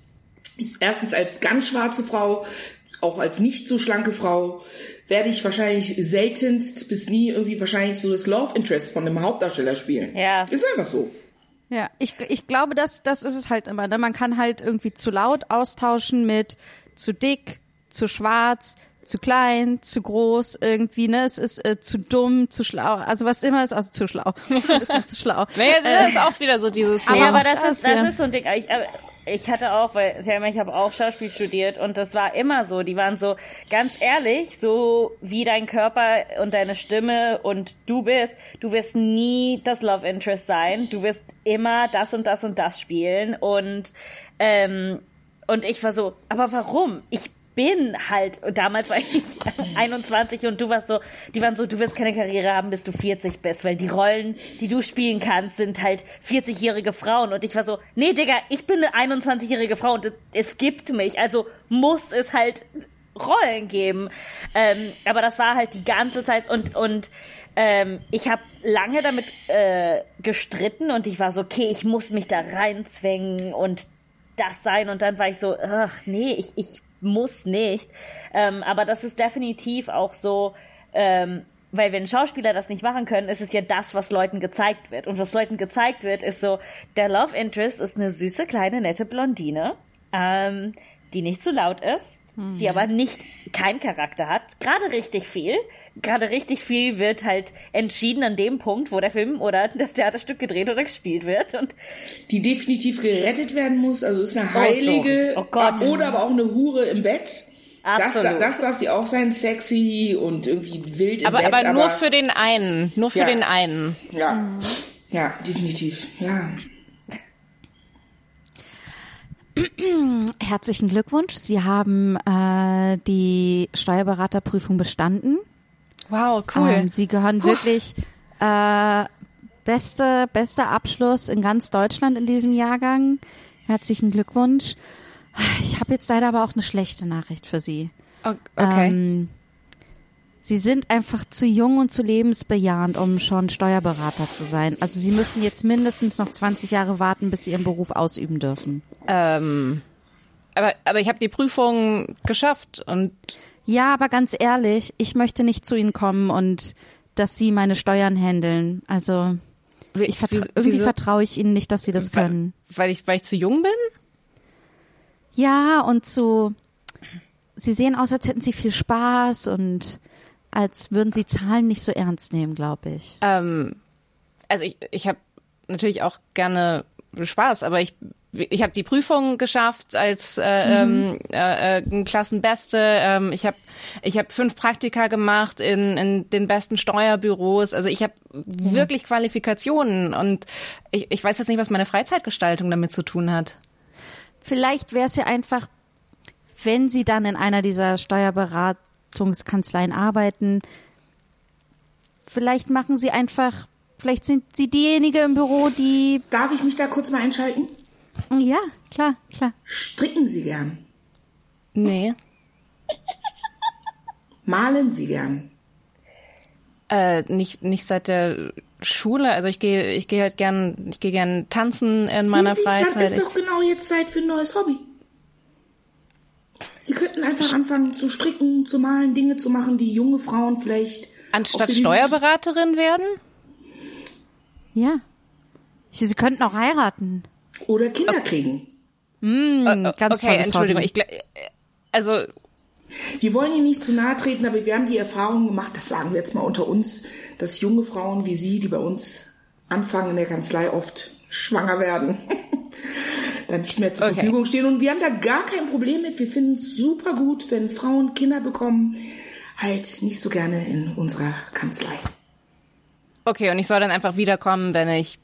erstens als ganz schwarze Frau, auch als nicht so schlanke Frau, werde ich wahrscheinlich seltenst bis nie irgendwie wahrscheinlich so das Love Interest von einem Hauptdarsteller spielen. Ja. Ist einfach so. Ja, ich glaube, das ist es halt immer. Ne? Man kann halt irgendwie zu laut austauschen mit zu dick, zu schwarz, zu klein, zu groß, irgendwie, ne, es ist zu dumm, zu schlau, also was immer ist, also zu schlau. Ist zu schlau. Nee, das ist auch wieder so dieses... Aber das ist so ein Ding, ich hatte auch, weil ich habe auch Schauspiel studiert und das war immer so, die waren so, ganz ehrlich, so wie dein Körper und deine Stimme und du bist, du wirst nie das Love Interest sein, du wirst immer das und das und das spielen und ich war so, aber warum? Ich bin halt, und damals war ich 21 und du warst so, die waren so, du wirst keine Karriere haben, bis du 40 bist, weil die Rollen, die du spielen kannst, sind halt 40-jährige Frauen und ich war so, nee, Digga, ich bin eine 21-jährige Frau und es gibt mich, also muss es halt Rollen geben, aber das war halt die ganze Zeit und ich habe lange damit gestritten und ich war so, okay, ich muss mich da reinzwängen und das sein und dann war ich so, ach nee, ich muss nicht, aber das ist definitiv auch so, weil wenn Schauspieler das nicht machen können, ist es ja das, was Leuten gezeigt wird. Und was Leuten gezeigt wird, ist so, der Love Interest ist eine süße, kleine, nette Blondine, die nicht zu laut ist, die aber keinen Charakter hat, gerade richtig viel wird halt entschieden an dem Punkt, wo der Film oder das Theaterstück gedreht oder gespielt wird und die definitiv gerettet werden muss, also ist eine heilige oder aber auch eine Hure im Bett. Das darf sie auch sein, sexy und irgendwie wild im Bett. Aber nur für den einen, Ja, definitiv, ja. Herzlichen Glückwunsch. Sie haben die Steuerberaterprüfung bestanden. Wow, cool. Sie gehören wirklich bester Abschluss in ganz Deutschland in diesem Jahrgang. Herzlichen Glückwunsch. Ich habe jetzt leider aber auch eine schlechte Nachricht für Sie. Okay. Sie sind einfach zu jung und zu lebensbejahend, um schon Steuerberater zu sein. Also Sie müssen jetzt mindestens noch 20 Jahre warten, bis Sie Ihren Beruf ausüben dürfen. Aber ich habe die Prüfung geschafft und... Ja, aber ganz ehrlich, ich möchte nicht zu Ihnen kommen und dass Sie meine Steuern handeln. Also ich vertraue ich Ihnen nicht, dass Sie das können. Weil ich zu jung bin? Ja, und zu... Sie sehen aus, als hätten Sie viel Spaß und als würden Sie Zahlen nicht so ernst nehmen, glaube ich. Also ich habe natürlich auch gerne Spaß, aber ich habe die Prüfung geschafft als Klassenbeste. Ich hab 5 Praktika gemacht in den besten Steuerbüros. Also ich habe wirklich Qualifikationen und ich weiß jetzt nicht, was meine Freizeitgestaltung damit zu tun hat. Vielleicht wäre es ja einfach, wenn Sie dann in einer dieser Steuerberatungskanzleien arbeiten, vielleicht sind Sie diejenige im Büro, die... Darf ich mich da kurz mal einschalten? Ja, klar. Stricken Sie gern? Nee. Malen Sie gern? Nicht seit der Schule. Also ich gehe gern tanzen in meiner Freizeit. Dann ist doch genau jetzt Zeit für ein neues Hobby. Sie könnten einfach anfangen zu stricken, zu malen, Dinge zu machen, die junge Frauen vielleicht... Anstatt Steuerberaterin werden? Ja. Sie könnten auch heiraten. Oder Kinder kriegen. Ganz okay, Entschuldigung. Wir wollen Ihnen nicht zu nahe treten, aber wir haben die Erfahrung gemacht, das sagen wir jetzt mal unter uns, dass junge Frauen wie Sie, die bei uns anfangen in der Kanzlei, oft schwanger werden. Dann nicht mehr zur Verfügung stehen. Und wir haben da gar kein Problem mit. Wir finden es super gut, wenn Frauen Kinder bekommen, halt nicht so gerne in unserer Kanzlei. Okay, und ich soll dann einfach wiederkommen, wenn ich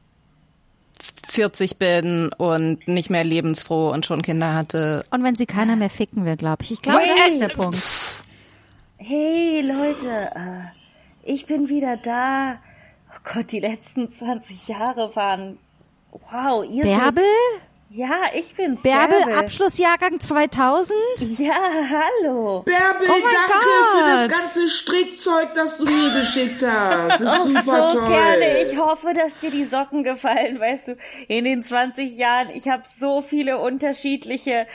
40 bin und nicht mehr lebensfroh und schon Kinder hatte. Und wenn sie keiner mehr ficken will, glaube ich. Ich glaube, das ist der Punkt. Hey, Leute, ich bin wieder da. Oh Gott, die letzten 20 Jahre waren... Wow, ihr Bärbel? Ja, ich bin's. Bärbel, Abschlussjahrgang 2000? Ja, hallo. Bärbel, danke für das ganze Strickzeug, das du mir geschickt hast. Das ist super toll. Gerne. Ich hoffe, dass dir die Socken gefallen, weißt du. In den 20 Jahren, ich habe so viele unterschiedliche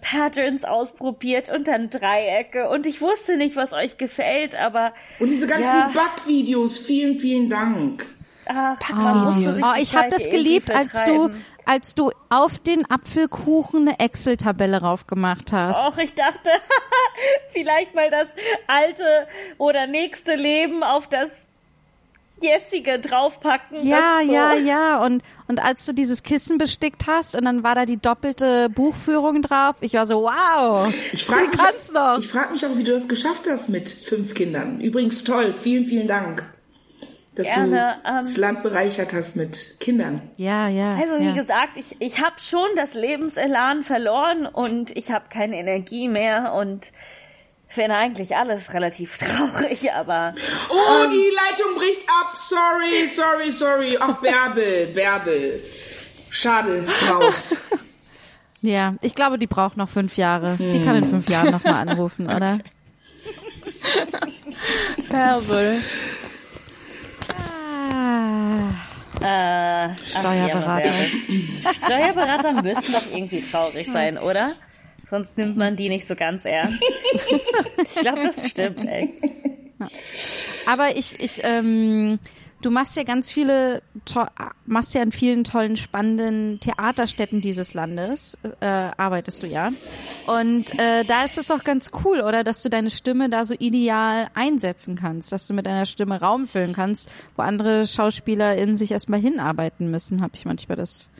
Patterns ausprobiert und dann Dreiecke. Und ich wusste nicht, was euch gefällt, aber... Und diese ganzen Backvideos, vielen, vielen Dank. Ach, ich habe das geliebt, als du auf den Apfelkuchen eine Excel-Tabelle raufgemacht hast. Och, ich dachte, vielleicht mal das alte oder nächste Leben auf das jetzige draufpacken. Ja, das so. Ja. Und als du dieses Kissen bestickt hast und dann war da die doppelte Buchführung drauf, ich war so, wow, ich frage mich auch, wie du das geschafft hast mit 5 Kindern. Übrigens toll, vielen, vielen Dank. Dass du das Land bereichert hast mit Kindern. Ja. Also wie gesagt, ich habe schon das Lebenselan verloren und ich habe keine Energie mehr und finde eigentlich alles relativ traurig, aber... Oh, die Leitung bricht ab. Sorry. Ach, Bärbel. Schade, ist raus. Ja, ich glaube, die braucht noch 5 Jahre. Die kann in 5 Jahren nochmal anrufen, oder? Bärbel... Steuerberater. Steuerberater müssen doch irgendwie traurig sein, oder? Sonst nimmt man die nicht so ganz ernst. Ich glaube, das stimmt, ey. Aber du machst ja in vielen tollen, spannenden Theaterstätten dieses Landes, arbeitest du ja. Und da ist es doch ganz cool, oder, dass du deine Stimme da so ideal einsetzen kannst, dass du mit deiner Stimme Raum füllen kannst, wo andere SchauspielerInnen sich erstmal hinarbeiten müssen, habe ich manchmal das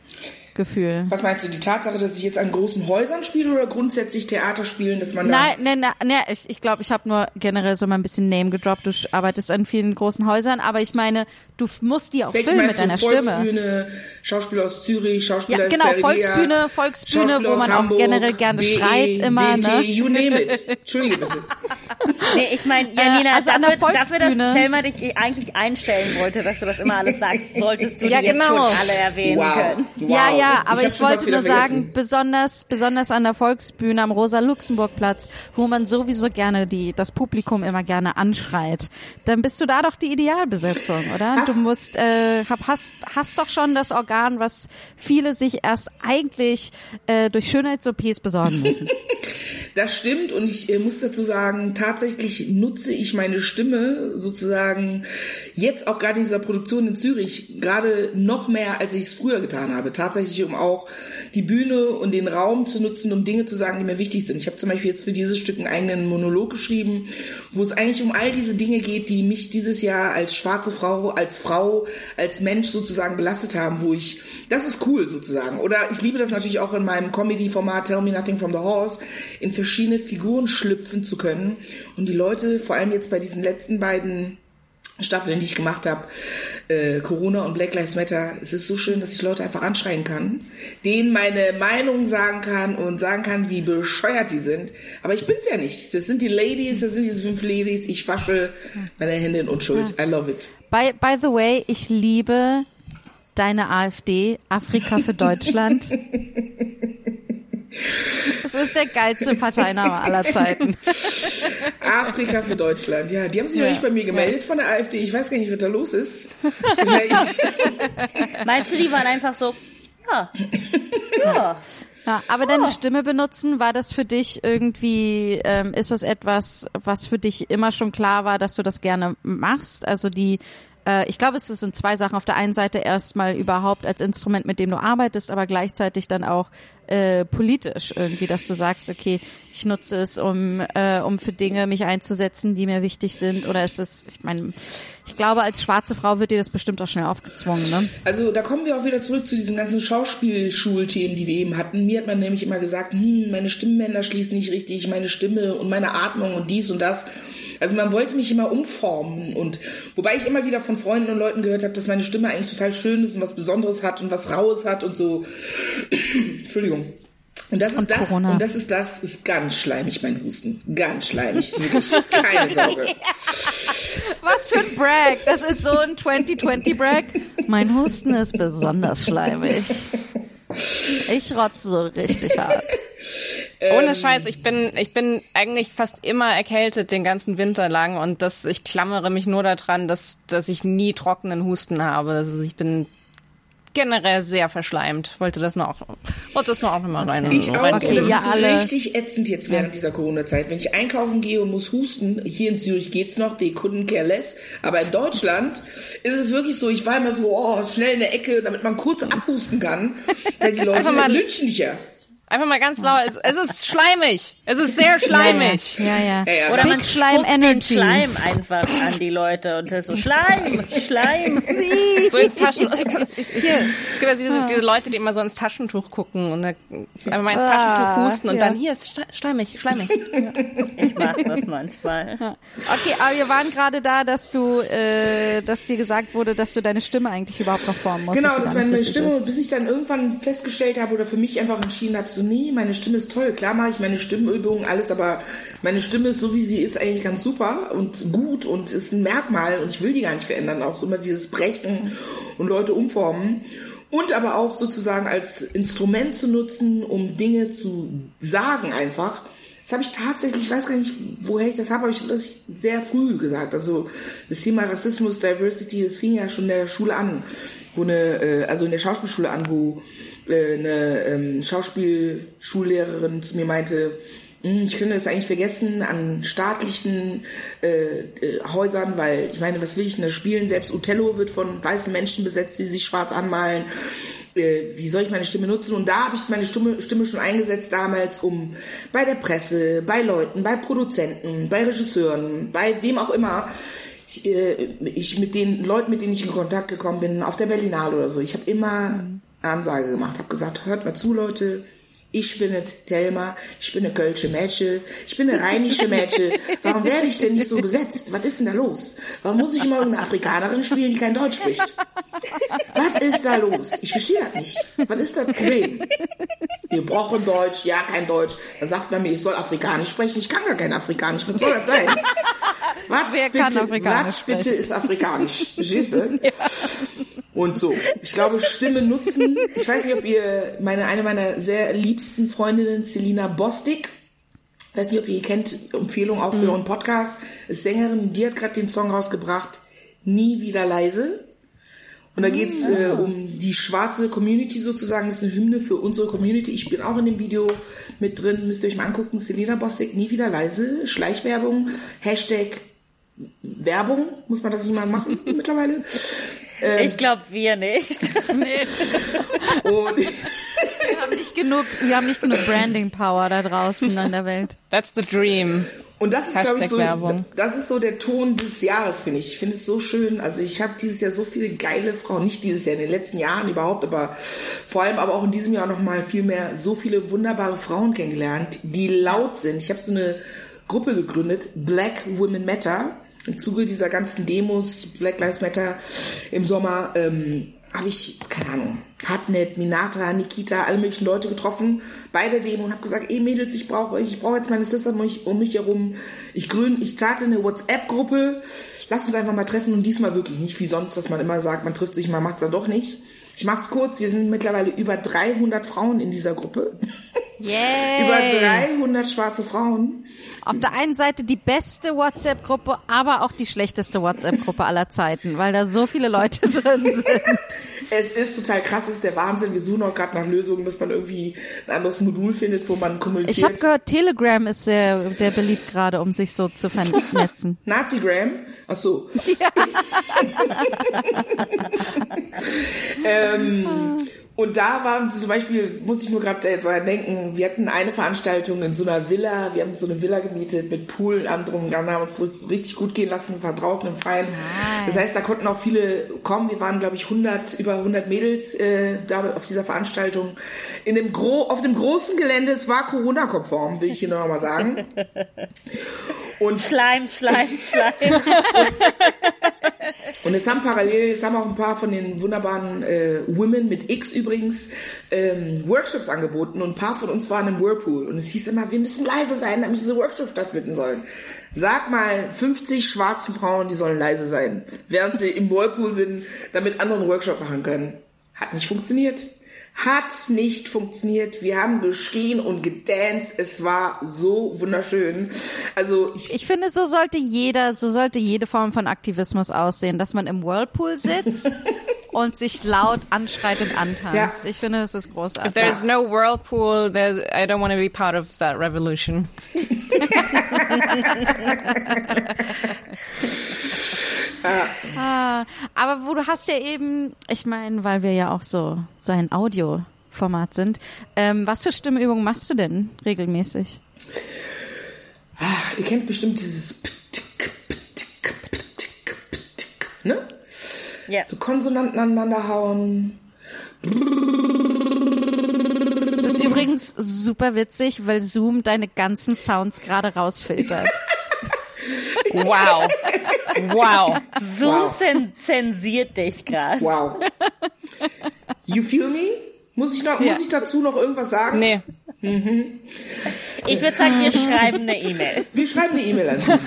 Gefühl. Was meinst du, die Tatsache, dass ich jetzt an großen Häusern spiele oder grundsätzlich Theater spielen, dass man da... Nein, ich glaube, ich habe nur generell so mal ein bisschen Name gedroppt. Du arbeitest an vielen großen Häusern, aber ich meine, Du musst die auch füllen mit deiner Stimme. Volksbühne, Schauspieler aus Zürich, Schauspieler aus Berlin. Ja, genau, Volksbühne, wo man auch generell gerne schreit immer. You name it. Entschuldige bitte. Nee, ich meine, Janina, also an der Volksbühne, dafür, dass Thelma dich eigentlich einstellen wollte, dass du das immer alles sagst, solltest du jetzt schon alle erwähnen können. Wow. Ja, aber ich wollte nur sagen, besonders an der Volksbühne am Rosa-Luxemburg-Platz, wo man sowieso gerne das Publikum immer gerne anschreit, dann bist du da doch die Idealbesetzung, oder? Du musst, hast doch schon das Organ, was viele sich erst eigentlich durch Schönheits-OPs besorgen müssen. Das stimmt, und ich muss dazu sagen, tatsächlich nutze ich meine Stimme sozusagen jetzt auch gerade in dieser Produktion in Zürich gerade noch mehr, als ich es früher getan habe. Tatsächlich, um auch die Bühne und den Raum zu nutzen, um Dinge zu sagen, die mir wichtig sind. Ich habe zum Beispiel jetzt für dieses Stück einen eigenen Monolog geschrieben, wo es eigentlich um all diese Dinge geht, die mich dieses Jahr als schwarze Frau, als Mensch sozusagen belastet haben, das ist cool sozusagen. Oder ich liebe das natürlich auch in meinem Comedy-Format Tell Me Nothing from the Horse, in verschiedene Figuren schlüpfen zu können. Und die Leute, vor allem jetzt bei diesen letzten beiden Staffeln, die ich gemacht habe, Corona und Black Lives Matter, es ist so schön, dass ich Leute einfach anschreien kann, denen meine Meinung sagen kann und sagen kann, wie bescheuert die sind. Aber ich bin's ja nicht. Das sind die Ladies, das sind diese 5 Ladies. Ich wasche meine Hände in Unschuld. I love it. By the way, ich liebe deine AfD, Afrika für Deutschland. Das ist der geilste Parteiname aller Zeiten. Afrika für Deutschland, ja. Die haben sich noch nicht bei mir gemeldet von der AfD. Ich weiß gar nicht, was da los ist. Meinst du, die waren einfach so, ja. Aber deine Stimme benutzen, war das für dich irgendwie, ist das etwas, was für dich immer schon klar war, dass du das gerne machst? Also ich glaube, es sind 2 Sachen. Auf der einen Seite erstmal überhaupt als Instrument, mit dem du arbeitest, aber gleichzeitig dann auch politisch irgendwie, dass du sagst, okay, ich nutze es, um für Dinge mich einzusetzen, die mir wichtig sind. Oder ist es, ich meine, ich glaube, als schwarze Frau wird dir das bestimmt auch schnell aufgezwungen, ne? Also da kommen wir auch wieder zurück zu diesen ganzen Schauspielschulthemen, die wir eben hatten. Mir hat man nämlich immer gesagt, meine Stimmbänder schließen nicht richtig, meine Stimme und meine Atmung und dies und das. Also man wollte mich immer umformen, und wobei ich immer wieder von Freunden und Leuten gehört habe, dass meine Stimme eigentlich total schön ist und was Besonderes hat und was Rauhes hat und so. Entschuldigung. Und das ist das. Corona. Und das ist ganz schleimig, mein Husten. Ganz schleimig. Wirklich. Keine Sorge. Was für ein Brag. Das ist so ein 2020 Brag. Mein Husten ist besonders schleimig. Ich rotze so richtig hart. Ohne Scheiß, ich bin eigentlich fast immer erkältet den ganzen Winter lang, und ich klammere mich nur daran, dass ich nie trockenen Husten habe. Also ich bin generell sehr verschleimt. Wollte das noch auch nochmal rein. Ich auch. Okay, das ist richtig ätzend jetzt während dieser Corona-Zeit. Wenn ich einkaufen gehe und muss husten, hier in Zürich geht's noch, they couldn't care less. Aber in Deutschland ist es wirklich so, ich war immer so, schnell in der Ecke, damit man kurz abhusten kann, weil die Leute lynchlicher. Einfach mal ganz laut. Es ist schleimig. Es ist sehr schleimig. Ja. Oder man spuckt den Schleim einfach an die Leute und so Schleim. So ins Taschentuch. Hier, es gibt ja diese Leute, die immer so ins Taschentuch gucken und einfach mal ins Taschentuch husten und dann hier ist schleimig. Ich mag das manchmal. Okay, aber wir waren gerade da, dass dir gesagt wurde, dass du deine Stimme eigentlich überhaupt noch formen musst. Genau, das war meine Stimme, bis ich dann irgendwann festgestellt habe oder für mich einfach entschieden habe, so, nee, meine Stimme ist toll. Klar mache ich meine Stimmübungen, alles, aber meine Stimme ist so, wie sie ist, eigentlich ganz super und gut und ist ein Merkmal und ich will die gar nicht verändern. Auch so immer dieses Brechen und Leute umformen. Und aber auch sozusagen als Instrument zu nutzen, um Dinge zu sagen einfach. Das habe ich tatsächlich, ich weiß gar nicht, woher ich das habe, aber ich habe das sehr früh gesagt. Also das Thema Rassismus, Diversity, das fing ja schon in der Schule an. Also in der Schauspielschule an, wo eine Schauspielschullehrerin zu mir meinte, ich könnte das eigentlich vergessen an staatlichen Häusern, weil ich meine, was will ich denn da spielen? Selbst Othello wird von weißen Menschen besetzt, die sich schwarz anmalen. Wie soll ich meine Stimme nutzen? Und da habe ich meine Stimme schon eingesetzt damals, um bei der Presse, bei Leuten, bei Produzenten, bei Regisseuren, bei wem auch immer, ich mit den Leuten, mit denen ich in Kontakt gekommen bin, auf der Berlinale oder so, ich habe immer Ansage gemacht, habe gesagt, hört mal zu, Leute, Ich bin Thelma, ich bin eine kölsche Mädchen, ich bin eine rheinische Mädchen. Warum werde ich denn nicht so besetzt? Was ist denn da los? Warum muss ich mal eine Afrikanerin spielen, die kein Deutsch spricht? Was ist da los? Ich verstehe das nicht. Was ist das Problem? Wir brauchen Deutsch, ja, kein Deutsch. Dann sagt man mir, ich soll Afrikanisch sprechen. Ich kann gar kein Afrikanisch. Was soll das sein? Was bitte ist Afrikanisch? Verstehst du? Ja. Und so. Ich glaube, Stimme nutzen. Ich weiß nicht, ob ihr eine meiner sehr liebsten Freundinnen, Celina Bostic, weiß nicht, ob ihr kennt, Empfehlung auch für einen Podcast, ist Sängerin, die hat gerade den Song rausgebracht, Nie wieder leise. Und da geht's um die schwarze Community sozusagen. Das ist eine Hymne für unsere Community. Ich bin auch in dem Video mit drin. Müsst ihr euch mal angucken. Celina Bostic, Nie wieder leise. Schleichwerbung. Hashtag Werbung. Muss man das nicht mal machen mittlerweile? Ich glaube, wir nicht. Nee. Und wir haben nicht genug Branding Power da draußen in der Welt. That's the dream. Und das ist, glaube ich, so der Ton dieses Jahres, finde ich. Ich finde es so schön. Also ich habe dieses Jahr so viele geile Frauen, nicht dieses Jahr, in den letzten Jahren überhaupt, aber vor allem aber auch in diesem Jahr nochmal viel mehr, so viele wunderbare Frauen kennengelernt, die laut sind. Ich habe so eine Gruppe gegründet, Black Women Matter. Im Zuge dieser ganzen Demos, Black Lives Matter im Sommer, habe ich, keine Ahnung, Hartnett, Minatra, Nikita, alle möglichen Leute getroffen bei der Demo und habe gesagt, ey Mädels, ich brauche jetzt meine Sister um mich herum. Ich starte eine WhatsApp-Gruppe, lasst uns einfach mal treffen und diesmal wirklich nicht wie sonst, dass man immer sagt, man trifft sich, man macht's dann doch nicht. Ich mach's kurz, wir sind mittlerweile über 300 Frauen in dieser Gruppe. Yay. Über 300 schwarze Frauen. Auf der einen Seite die beste WhatsApp-Gruppe, aber auch die schlechteste WhatsApp-Gruppe aller Zeiten, weil da so viele Leute drin sind. Es ist total krass, es ist der Wahnsinn. Wir suchen auch gerade nach Lösungen, dass man irgendwie ein anderes Modul findet, wo man kommuniziert. Ich habe gehört, Telegram ist sehr, sehr beliebt gerade, um sich so zu vernetzen. Nazigram? Ach so. Ja. Und da waren zum Beispiel, muss ich nur gerade dran denken, wir hatten eine Veranstaltung in so einer Villa, wir haben so eine Villa gemietet mit Pool und allem drum und dran, haben uns richtig gut gehen lassen, war draußen im Freien. Nice. Das heißt, da konnten auch viele kommen, wir waren glaube ich über 100 Mädels da auf dieser Veranstaltung. Auf dem großen Gelände, es war Corona-konform, will ich hier nochmal sagen. Und Schleim. Und es haben auch ein paar von den wunderbaren Women mit X übrigens Workshops angeboten und ein paar von uns waren im Whirlpool und es hieß immer, wir müssen leise sein, damit diese Workshops stattfinden sollen. Sag mal 50 schwarzen Frauen, die sollen leise sein, während sie im Whirlpool sind, damit andere einen Workshop machen können. Hat nicht funktioniert. Wir haben geschrien und gedanced. Es war so wunderschön. Also ich finde, so sollte jede Form von Aktivismus aussehen, dass man im Whirlpool sitzt und sich laut anschreit und antanzt. Ja. Ich finde, das ist großartig. If there is no Whirlpool, I don't want to be part of that revolution. Ah, aber du hast ja eben, ich meine, weil wir ja auch so ein Audioformat sind, was für Stimmübungen machst du denn regelmäßig? Ach, ihr kennt bestimmt dieses Ptik, ne? Ja. So Konsonanten aneinander hauen. Das ist übrigens super witzig, weil Zoom deine ganzen Sounds gerade rausfiltert. Wow. Wow. Zoom zensiert dich gerade. Wow. You feel me? Muss ich dazu noch irgendwas sagen? Nee. Mhm. Ich würde sagen, wir schreiben eine E-Mail. Wir schreiben eine E-Mail an Zoom.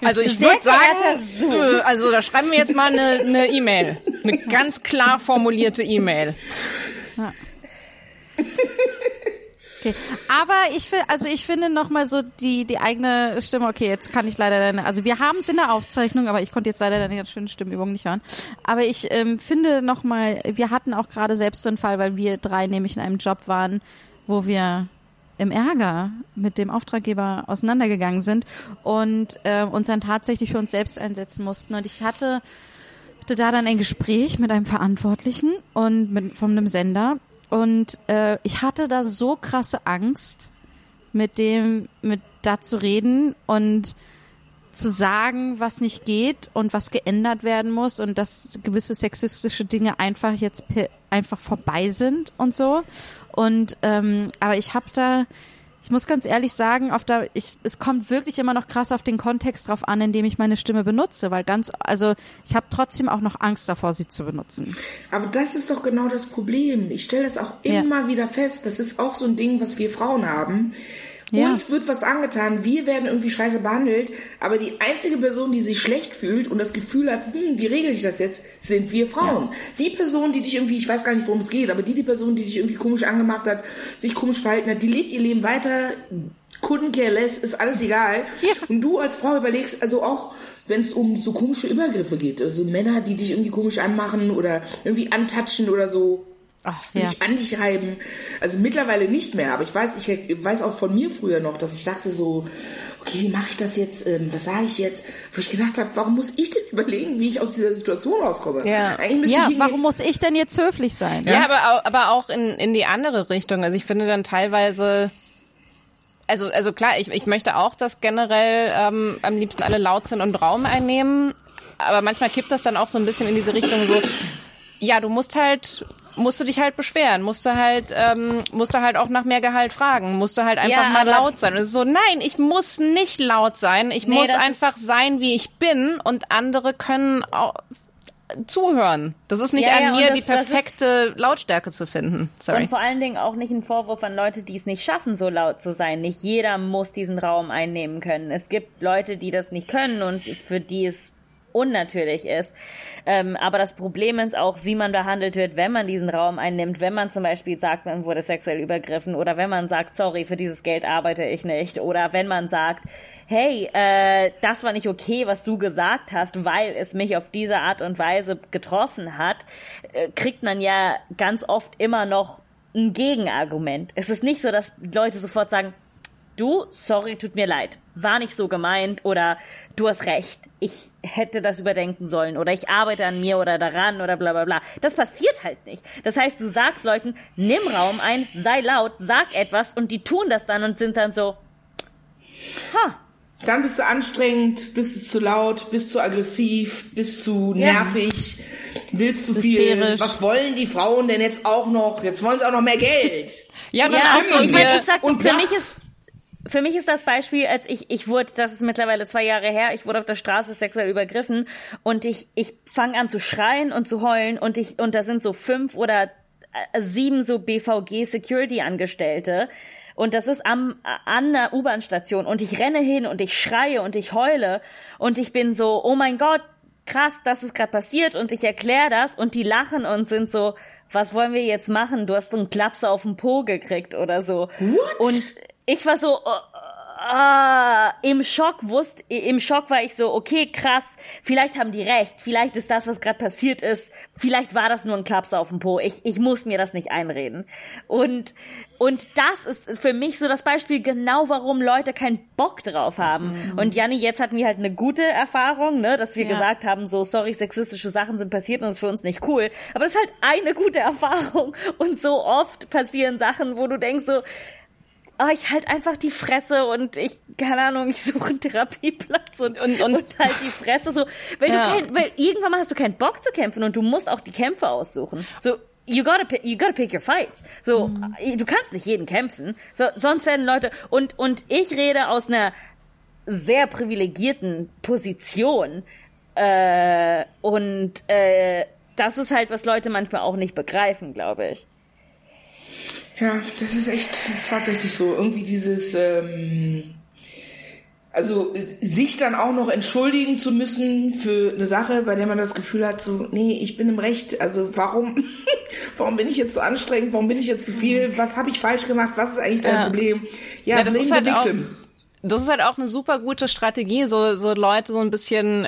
Also ich würde sagen, also da schreiben wir jetzt mal eine E-Mail. Eine ganz klar formulierte E-Mail. Ja. Okay. Aber ich finde nochmal so die eigene Stimme, okay, jetzt kann ich leider wir haben es in der Aufzeichnung, aber ich konnte jetzt leider deine ganz schöne Stimmübung nicht hören. Aber ich finde nochmal, wir hatten auch gerade selbst so einen Fall, weil wir drei nämlich in einem Job waren, wo wir im Ärger mit dem Auftraggeber auseinandergegangen sind und uns dann tatsächlich für uns selbst einsetzen mussten. Und ich hatte da dann ein Gespräch mit einem Verantwortlichen und von einem Sender. Und ich hatte da so krasse Angst, mit da zu reden und zu sagen, was nicht geht und was geändert werden muss und dass gewisse sexistische Dinge einfach jetzt einfach vorbei sind und so. Und aber ich muss ganz ehrlich sagen, es kommt wirklich immer noch krass auf den Kontext drauf an, in dem ich meine Stimme benutze, weil ich habe trotzdem auch noch Angst davor, sie zu benutzen. Aber das ist doch genau das Problem. Ich stelle das auch immer wieder fest. Das ist auch so ein Ding, was wir Frauen haben. Ja. Uns wird was angetan, wir werden irgendwie scheiße behandelt, aber die einzige Person, die sich schlecht fühlt und das Gefühl hat, wie regel ich das jetzt, sind wir Frauen. Ja. Die Person, die dich irgendwie, ich weiß gar nicht, worum es geht, aber die Person, die dich irgendwie komisch angemacht hat, sich komisch verhalten hat, die lebt ihr Leben weiter, couldn't care less, ist alles egal. Ja. Und du als Frau überlegst, also auch, wenn es um so komische Übergriffe geht, also Männer, die dich irgendwie komisch anmachen oder irgendwie antatschen oder so, sich an dich reiben. Also mittlerweile nicht mehr, aber ich weiß auch von mir früher noch, dass ich dachte so, okay, wie mache ich das jetzt, was sage ich jetzt? Wo ich gedacht habe, warum muss ich denn überlegen, wie ich aus dieser Situation rauskomme? Ja, warum muss ich denn jetzt höflich sein? Ja, ja? Aber auch in die andere Richtung. Also ich finde dann teilweise... Also klar, ich möchte auch, dass generell am liebsten alle laut sind und Raum einnehmen, aber manchmal kippt das dann auch so ein bisschen in diese Richtung so, ja, du musst du dich halt beschweren, musst du halt auch nach mehr Gehalt fragen, musst du halt einfach mal laut sein. Und es ist so, nein, ich muss nicht laut sein, muss einfach sein, wie ich bin und andere können auch zuhören. Das ist nicht an mir, die perfekte Lautstärke zu finden. Sorry. Und vor allen Dingen auch nicht ein Vorwurf an Leute, die es nicht schaffen, so laut zu sein. Nicht jeder muss diesen Raum einnehmen können. Es gibt Leute, die das nicht können und für die es unnatürlich ist. Aber das Problem ist auch, wie man behandelt wird, wenn man diesen Raum einnimmt, wenn man zum Beispiel sagt, man wurde sexuell übergriffen oder wenn man sagt, sorry, für dieses Geld arbeite ich nicht oder wenn man sagt, hey, das war nicht okay, was du gesagt hast, weil es mich auf diese Art und Weise getroffen hat, kriegt man ja ganz oft immer noch ein Gegenargument. Es ist nicht so, dass Leute sofort sagen, du, sorry, tut mir leid, war nicht so gemeint oder du hast recht, ich hätte das überdenken sollen oder ich arbeite an mir oder daran oder bla bla bla. Das passiert halt nicht. Das heißt, du sagst Leuten, nimm Raum ein, sei laut, sag etwas und die tun das dann und sind dann so, Dann bist du anstrengend, bist du zu laut, bist du aggressiv, bist du nervig, willst du viel. Was wollen die Frauen denn jetzt auch noch? Jetzt wollen sie auch noch mehr Geld. Ja, das ist auch so. Ich meine, ich sag so, für mich ist das Beispiel, als ich wurde, das ist mittlerweile 2 Jahre her, ich wurde auf der Straße sexuell übergriffen und ich fange an zu schreien und zu heulen und da sind so 5 oder 7 so BVG-Security-Angestellte und das ist an der U-Bahn-Station und ich renne hin und ich schreie und ich heule und ich bin so, oh mein Gott, krass, das ist gerade passiert und ich erkläre das und die lachen und sind so, was wollen wir jetzt machen? Du hast einen Klaps auf den Po gekriegt oder so. What? Und ich war so im Schock war ich so, okay, krass, vielleicht haben die recht, vielleicht ist das, was gerade passiert ist, vielleicht war das nur ein Klaps auf dem Po, ich muss mir das nicht einreden. Und das ist für mich so das Beispiel genau, warum Leute keinen Bock drauf haben. Mhm. Und Janni, jetzt hatten wir halt eine gute Erfahrung, ne, dass wir gesagt haben, so, sorry, sexistische Sachen sind passiert und das ist für uns nicht cool. Aber das ist halt eine gute Erfahrung und so oft passieren Sachen, wo du denkst so, oh, ich halt einfach die Fresse und ich suche einen Therapieplatz und halt die Fresse so, weil irgendwann mal hast du keinen Bock zu kämpfen und du musst auch die Kämpfe aussuchen. So, you gotta pick your fights. So, du kannst nicht jeden kämpfen. So, sonst werden Leute, und ich rede aus einer sehr privilegierten Position, das ist halt, was Leute manchmal auch nicht begreifen, glaube ich. Ja, das ist tatsächlich so. Irgendwie dieses, sich dann auch noch entschuldigen zu müssen für eine Sache, bei der man das Gefühl hat, so, nee, ich bin im Recht, also warum bin ich jetzt so anstrengend, warum bin ich jetzt zu viel, was habe ich falsch gemacht, was ist eigentlich dein Problem? Ja, das ist halt auch... Das ist halt auch eine super gute Strategie, so Leute so ein bisschen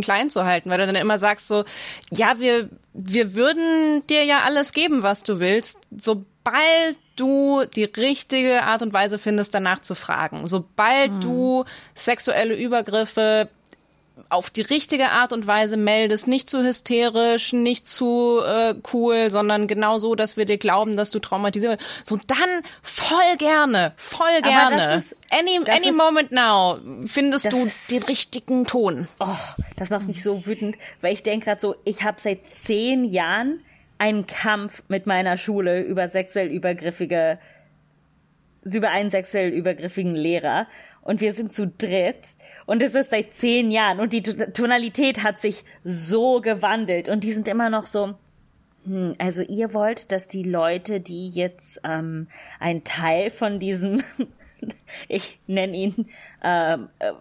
klein zu halten, weil du dann immer sagst so, ja, wir würden dir ja alles geben, was du willst, sobald du die richtige Art und Weise findest, danach zu fragen, sobald du sexuelle Übergriffe auf die richtige Art und Weise meldest, nicht zu hysterisch, nicht zu cool, sondern genau so, dass wir dir glauben, dass du traumatisiert bist. So, dann voll gerne. Aber das ist, any moment now findest du den richtigen Ton. Oh, das macht mich so wütend, weil ich denke gerade so, ich habe seit 10 Jahren einen Kampf mit meiner Schule über einen sexuell übergriffigen Lehrer. Und wir sind zu dritt. Und es ist seit 10 Jahren. Und die Tonalität hat sich so gewandelt. Und die sind immer noch so, also ihr wollt, dass die Leute, die jetzt ein Teil von diesem, ich nenne ihn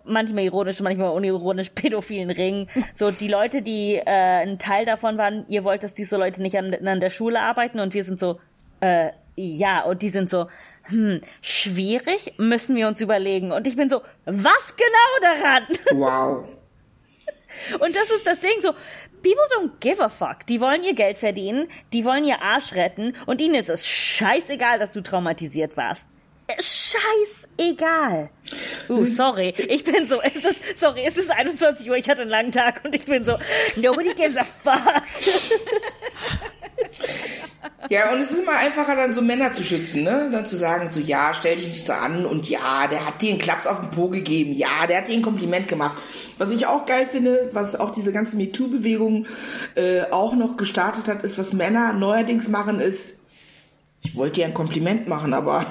manchmal ironisch, manchmal unironisch, pädophilen Ring, so die Leute, die ein Teil davon waren, ihr wollt, dass diese Leute nicht an der Schule arbeiten. Und wir sind so, ja. Und die sind so, schwierig, müssen wir uns überlegen. Und ich bin so, was genau daran? Wow. Und das ist das Ding, so, people don't give a fuck. Die wollen ihr Geld verdienen, die wollen ihr Arsch retten und ihnen ist es scheißegal, dass du traumatisiert warst. Scheißegal. Es ist 21 Uhr, ich hatte einen langen Tag und ich bin so, nobody gives a fuck. Ja, und es ist immer einfacher, dann so Männer zu schützen, ne? Dann zu sagen, so, ja, stell dich nicht so an und ja, der hat dir einen Klaps auf den Po gegeben, ja, der hat dir ein Kompliment gemacht. Was ich auch geil finde, was auch diese ganze MeToo-Bewegung auch noch gestartet hat, ist, was Männer neuerdings machen, ist, ich wollte dir ein Kompliment machen, aber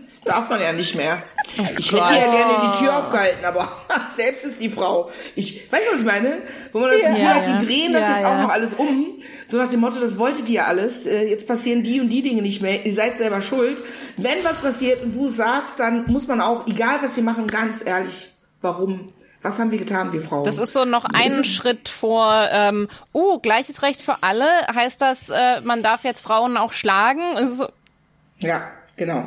das darf man ja nicht mehr. Oh, ich hätte ja gerne die Tür aufgehalten, aber selbst ist die Frau. Weißt du, was ich meine? Wo man das Gefühl hat, die drehen das jetzt auch noch alles um. So nach dem Motto, das wolltet ihr alles. Jetzt passieren die und die Dinge nicht mehr. Ihr seid selber schuld. Wenn was passiert und du sagst, dann muss man auch, egal was wir machen, ganz ehrlich, warum? Was haben wir getan, wir Frauen? Das ist so noch ein Schritt vor, gleiches Recht für alle. Heißt das, man darf jetzt Frauen auch schlagen? Also, ja, genau.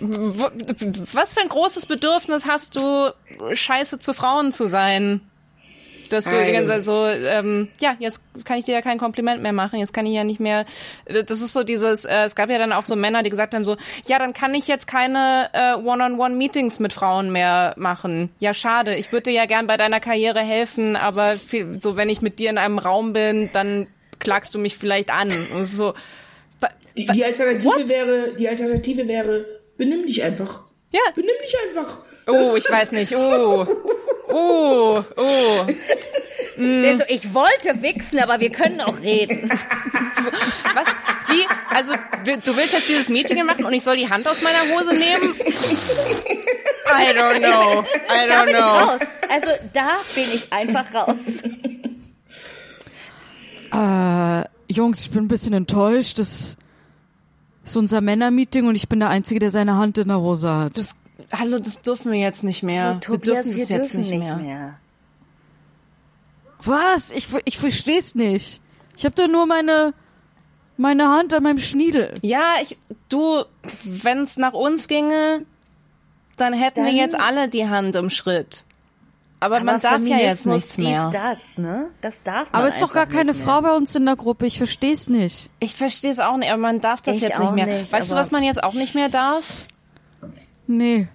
Was für ein großes Bedürfnis hast du, scheiße zu Frauen zu sein? Dass du die ganze Zeit so, jetzt kann ich dir ja kein Kompliment mehr machen, jetzt kann ich ja nicht mehr, das ist so dieses, es gab ja dann auch so Männer, die gesagt haben so, ja, dann kann ich jetzt keine One-on-One-Meetings mit Frauen mehr machen. Ja, schade, ich würde dir ja gern bei deiner Karriere helfen, aber so, wenn ich mit dir in einem Raum bin, dann klagst du mich vielleicht an. Und so, die Alternative wäre, benimm dich einfach. Ja. Benimm dich einfach. Oh, ich weiß nicht, oh. Mm. Also ich wollte wichsen, aber wir können auch reden. So, was? Wie? Also du willst jetzt dieses Meeting machen und ich soll die Hand aus meiner Hose nehmen? I don't know. Da bin ich raus. Also da bin ich einfach raus. Jungs, ich bin ein bisschen enttäuscht. Das ist unser Männermeeting und ich bin der Einzige, der seine Hand in der Hose hat. Hallo, das dürfen wir jetzt nicht mehr. Und Tobias, wir dürfen es jetzt nicht mehr. Was? Ich versteh's nicht. Ich hab da nur meine Hand an meinem Schniedel. Ja, wenn's nach uns ginge, dann hätten wir jetzt alle die Hand im Schritt. Aber man darf ja jetzt nichts mehr. Das, ne? Das darf man. Aber es ist doch gar keine Frau bei uns in der Gruppe. Ich versteh's nicht. Ich versteh's auch nicht, aber man darf das jetzt nicht mehr. Weißt du, was man jetzt auch nicht mehr darf? Nee.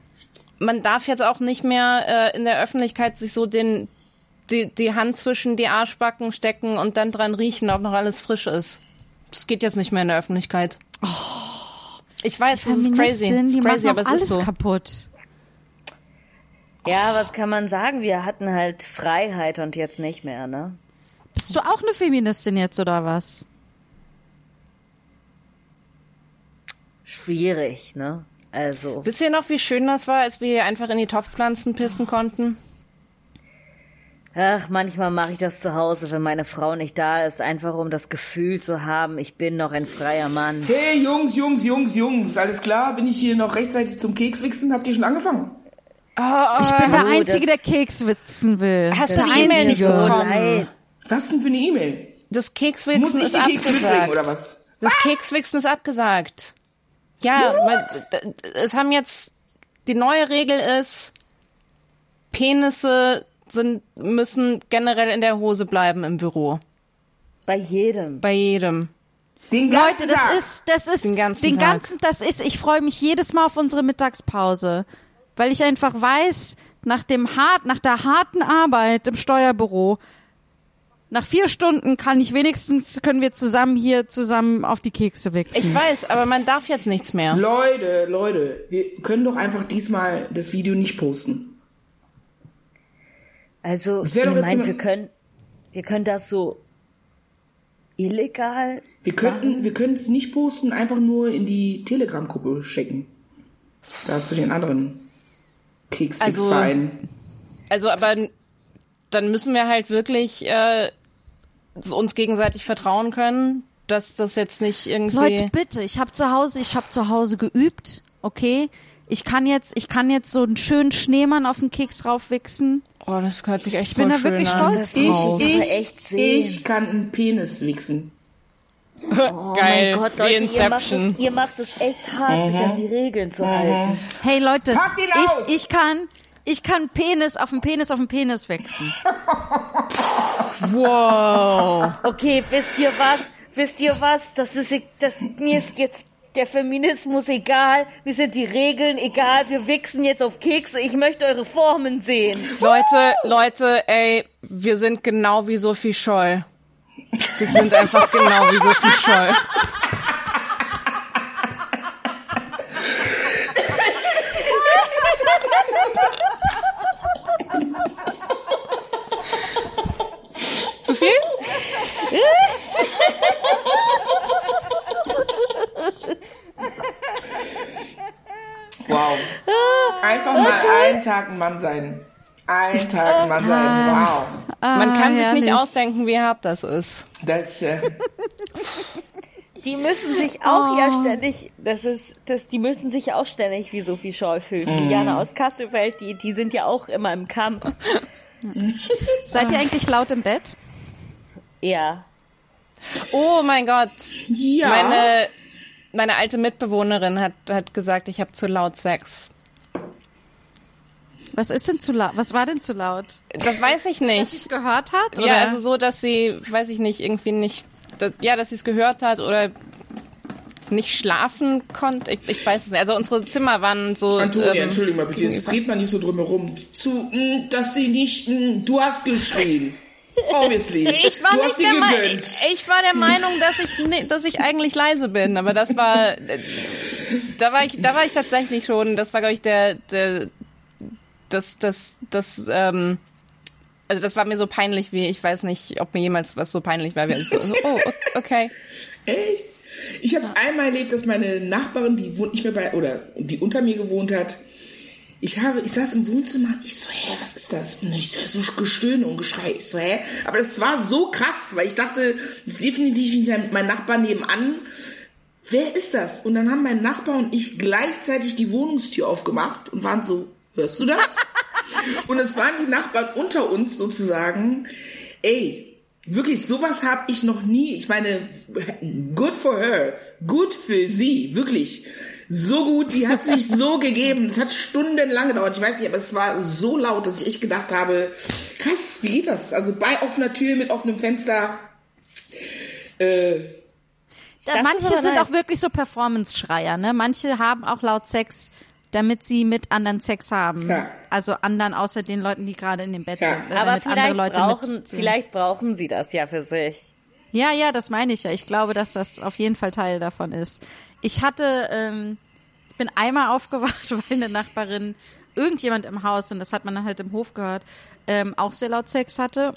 Man darf jetzt auch nicht mehr in der Öffentlichkeit sich so die Hand zwischen die Arschbacken stecken und dann dran riechen, ob noch alles frisch ist. Das geht jetzt nicht mehr in der Öffentlichkeit. Oh. Ich weiß, das ist crazy. Die machen aber alles so kaputt. Ja, was kann man sagen? Wir hatten halt Freiheit und jetzt nicht mehr, ne? Bist du auch eine Feministin jetzt, oder was? Schwierig, ne? Also. Wisst ihr noch, wie schön das war, als wir hier einfach in die Topfpflanzen pissen konnten? Ach, manchmal mache ich das zu Hause, wenn meine Frau nicht da ist, einfach um das Gefühl zu haben, ich bin noch ein freier Mann. Hey, Jungs, alles klar? Bin ich hier noch rechtzeitig zum Kekswichsen? Habt ihr schon angefangen? Oh, ich bin der Einzige, der Kekswichsen will. Hast du die E-Mail nicht bekommen? Was denn für eine E-Mail? Das Kekswichsen ist abgesagt. Muss ich die Keks mitbringen, oder was? Das Kekswichsen ist abgesagt. Ja, weil es haben jetzt, die neue Regel ist, Penisse müssen generell in der Hose bleiben im Büro. Bei jedem. Den ganzen Leute, das ist, ich freue mich jedes Mal auf unsere Mittagspause, weil ich einfach weiß, nach der harten Arbeit im Steuerbüro, nach 4 Stunden können wir zusammen auf die Kekse wichsen. Ich weiß, aber man darf jetzt nichts mehr. Leute, wir können doch einfach diesmal das Video nicht posten. Also, ich meine, wir können das so illegal. Wir können es nicht posten, einfach nur in die Telegram-Gruppe schicken. Da zu den anderen Keks-Vereinen. Also, aber dann müssen wir halt wirklich uns gegenseitig vertrauen können, dass das jetzt nicht irgendwie... Leute, bitte, ich habe zu Hause geübt, okay? Ich kann jetzt so einen schönen Schneemann auf den Keks raufwichsen. Oh, das hört sich echt schön an. Ich bin da wirklich stolz drauf. Ich kann einen Penis wichsen. Oh, geil, mein Gott, Leute, Inception. Ihr macht es echt hart, sich an die Regeln zu halten. Hey Leute, ich kann Penis auf den Penis wechseln. Wow. Okay, wisst ihr was? Mir ist jetzt der Feminismus egal. Mir sind die Regeln egal. Wir wichsen jetzt auf Kekse. Ich möchte eure Formen sehen. Leute, ey, wir sind genau wie Sophie Scholl. Wir sind einfach genau wie Sophie Scholl. Zu viel? Wow. Einfach mal einen Tag ein Mann sein. Einen Tag Mann sein. Wow. Man kann sich nicht ausdenken, wie hart das ist. Die müssen sich auch ständig wie Sophie Scholl fühlen. Die Jana aus Kasselfeld, die sind ja auch immer im Kampf. Seid ihr eigentlich laut im Bett? Ja. Oh mein Gott. Ja. Meine alte Mitbewohnerin hat gesagt, ich habe zu laut Sex. Was ist denn zu laut? Was war denn zu laut? Das weiß ich nicht. Dass sie es gehört hat? Oder? Ja, also so, dass sie, weiß ich nicht, irgendwie nicht, dass sie es gehört hat oder nicht schlafen konnte. Ich weiß es nicht. Also unsere Zimmer waren so... Antonia, entschuldigung mal bitte, jetzt redet man nicht so drumherum. Dass sie nicht... du hast geschrien. Obviously. Ich war der Meinung, dass ich eigentlich leise bin, aber das war... Da war ich tatsächlich schon... Das war, glaube ich, das war mir so peinlich wie, ich weiß nicht, ob mir jemals was so peinlich war. Wie so, oh, okay. Echt? Ich habe es einmal erlebt, dass meine Nachbarin, die wohnt nicht mehr die unter mir gewohnt hat, ich saß im Wohnzimmer und ich so, hä, was ist das? Und ich so, Gestöhne und Geschrei. Ich so, hä? Aber das war so krass, weil ich dachte, das ist definitiv nicht mein Nachbar nebenan. Wer ist das? Und dann haben mein Nachbar und ich gleichzeitig die Wohnungstür aufgemacht und waren so, hörst du das? Und es waren die Nachbarn unter uns sozusagen. Ey, wirklich, sowas habe ich noch nie. Ich meine, good for her. Gut für sie, wirklich. So gut, die hat sich so gegeben. Es hat stundenlang gedauert. Ich weiß nicht, aber es war so laut, dass ich echt gedacht habe, krass, wie geht das? Also bei offener Tür mit offenem Fenster. Manche sind auch wirklich so Performance-Schreier, ne? Manche haben auch laut Sex, damit sie mit anderen Sex haben. Ja. Also anderen außer den Leuten, die gerade in dem Bett sind. Aber vielleicht brauchen sie das ja für sich. Ja, das meine ich ja. Ich glaube, dass das auf jeden Fall Teil davon ist. Ich bin einmal aufgewacht, weil eine Nachbarin, irgendjemand im Haus, und das hat man dann halt im Hof gehört, auch sehr laut Sex hatte.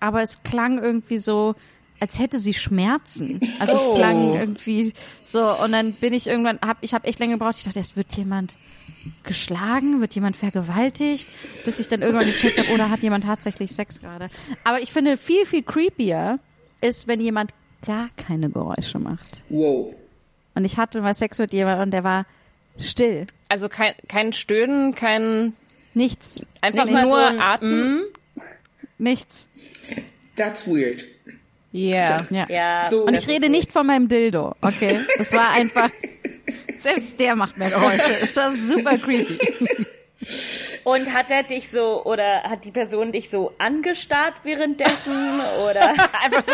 Aber es klang irgendwie so, als hätte sie Schmerzen. Also es klang irgendwie so, und dann bin ich irgendwann, ich habe echt lange gebraucht, ich dachte, es wird jemand geschlagen, wird jemand vergewaltigt, bis ich dann irgendwann gecheckt habe, oder hat jemand tatsächlich Sex gerade. Aber ich finde, viel, viel creepier ist, wenn jemand gar keine Geräusche macht. Wow. Und ich hatte mal Sex mit jemandem und der war still. Also kein Stöhnen, kein... Nichts. Einfach nur atmen. Nichts. That's weird. Yeah. So, ja. So, und ich rede nicht von meinem Dildo, okay? Das war einfach, selbst der macht mehr Geräusche. Das war super creepy. Und hat die Person dich so angestarrt währenddessen, oder? Einfach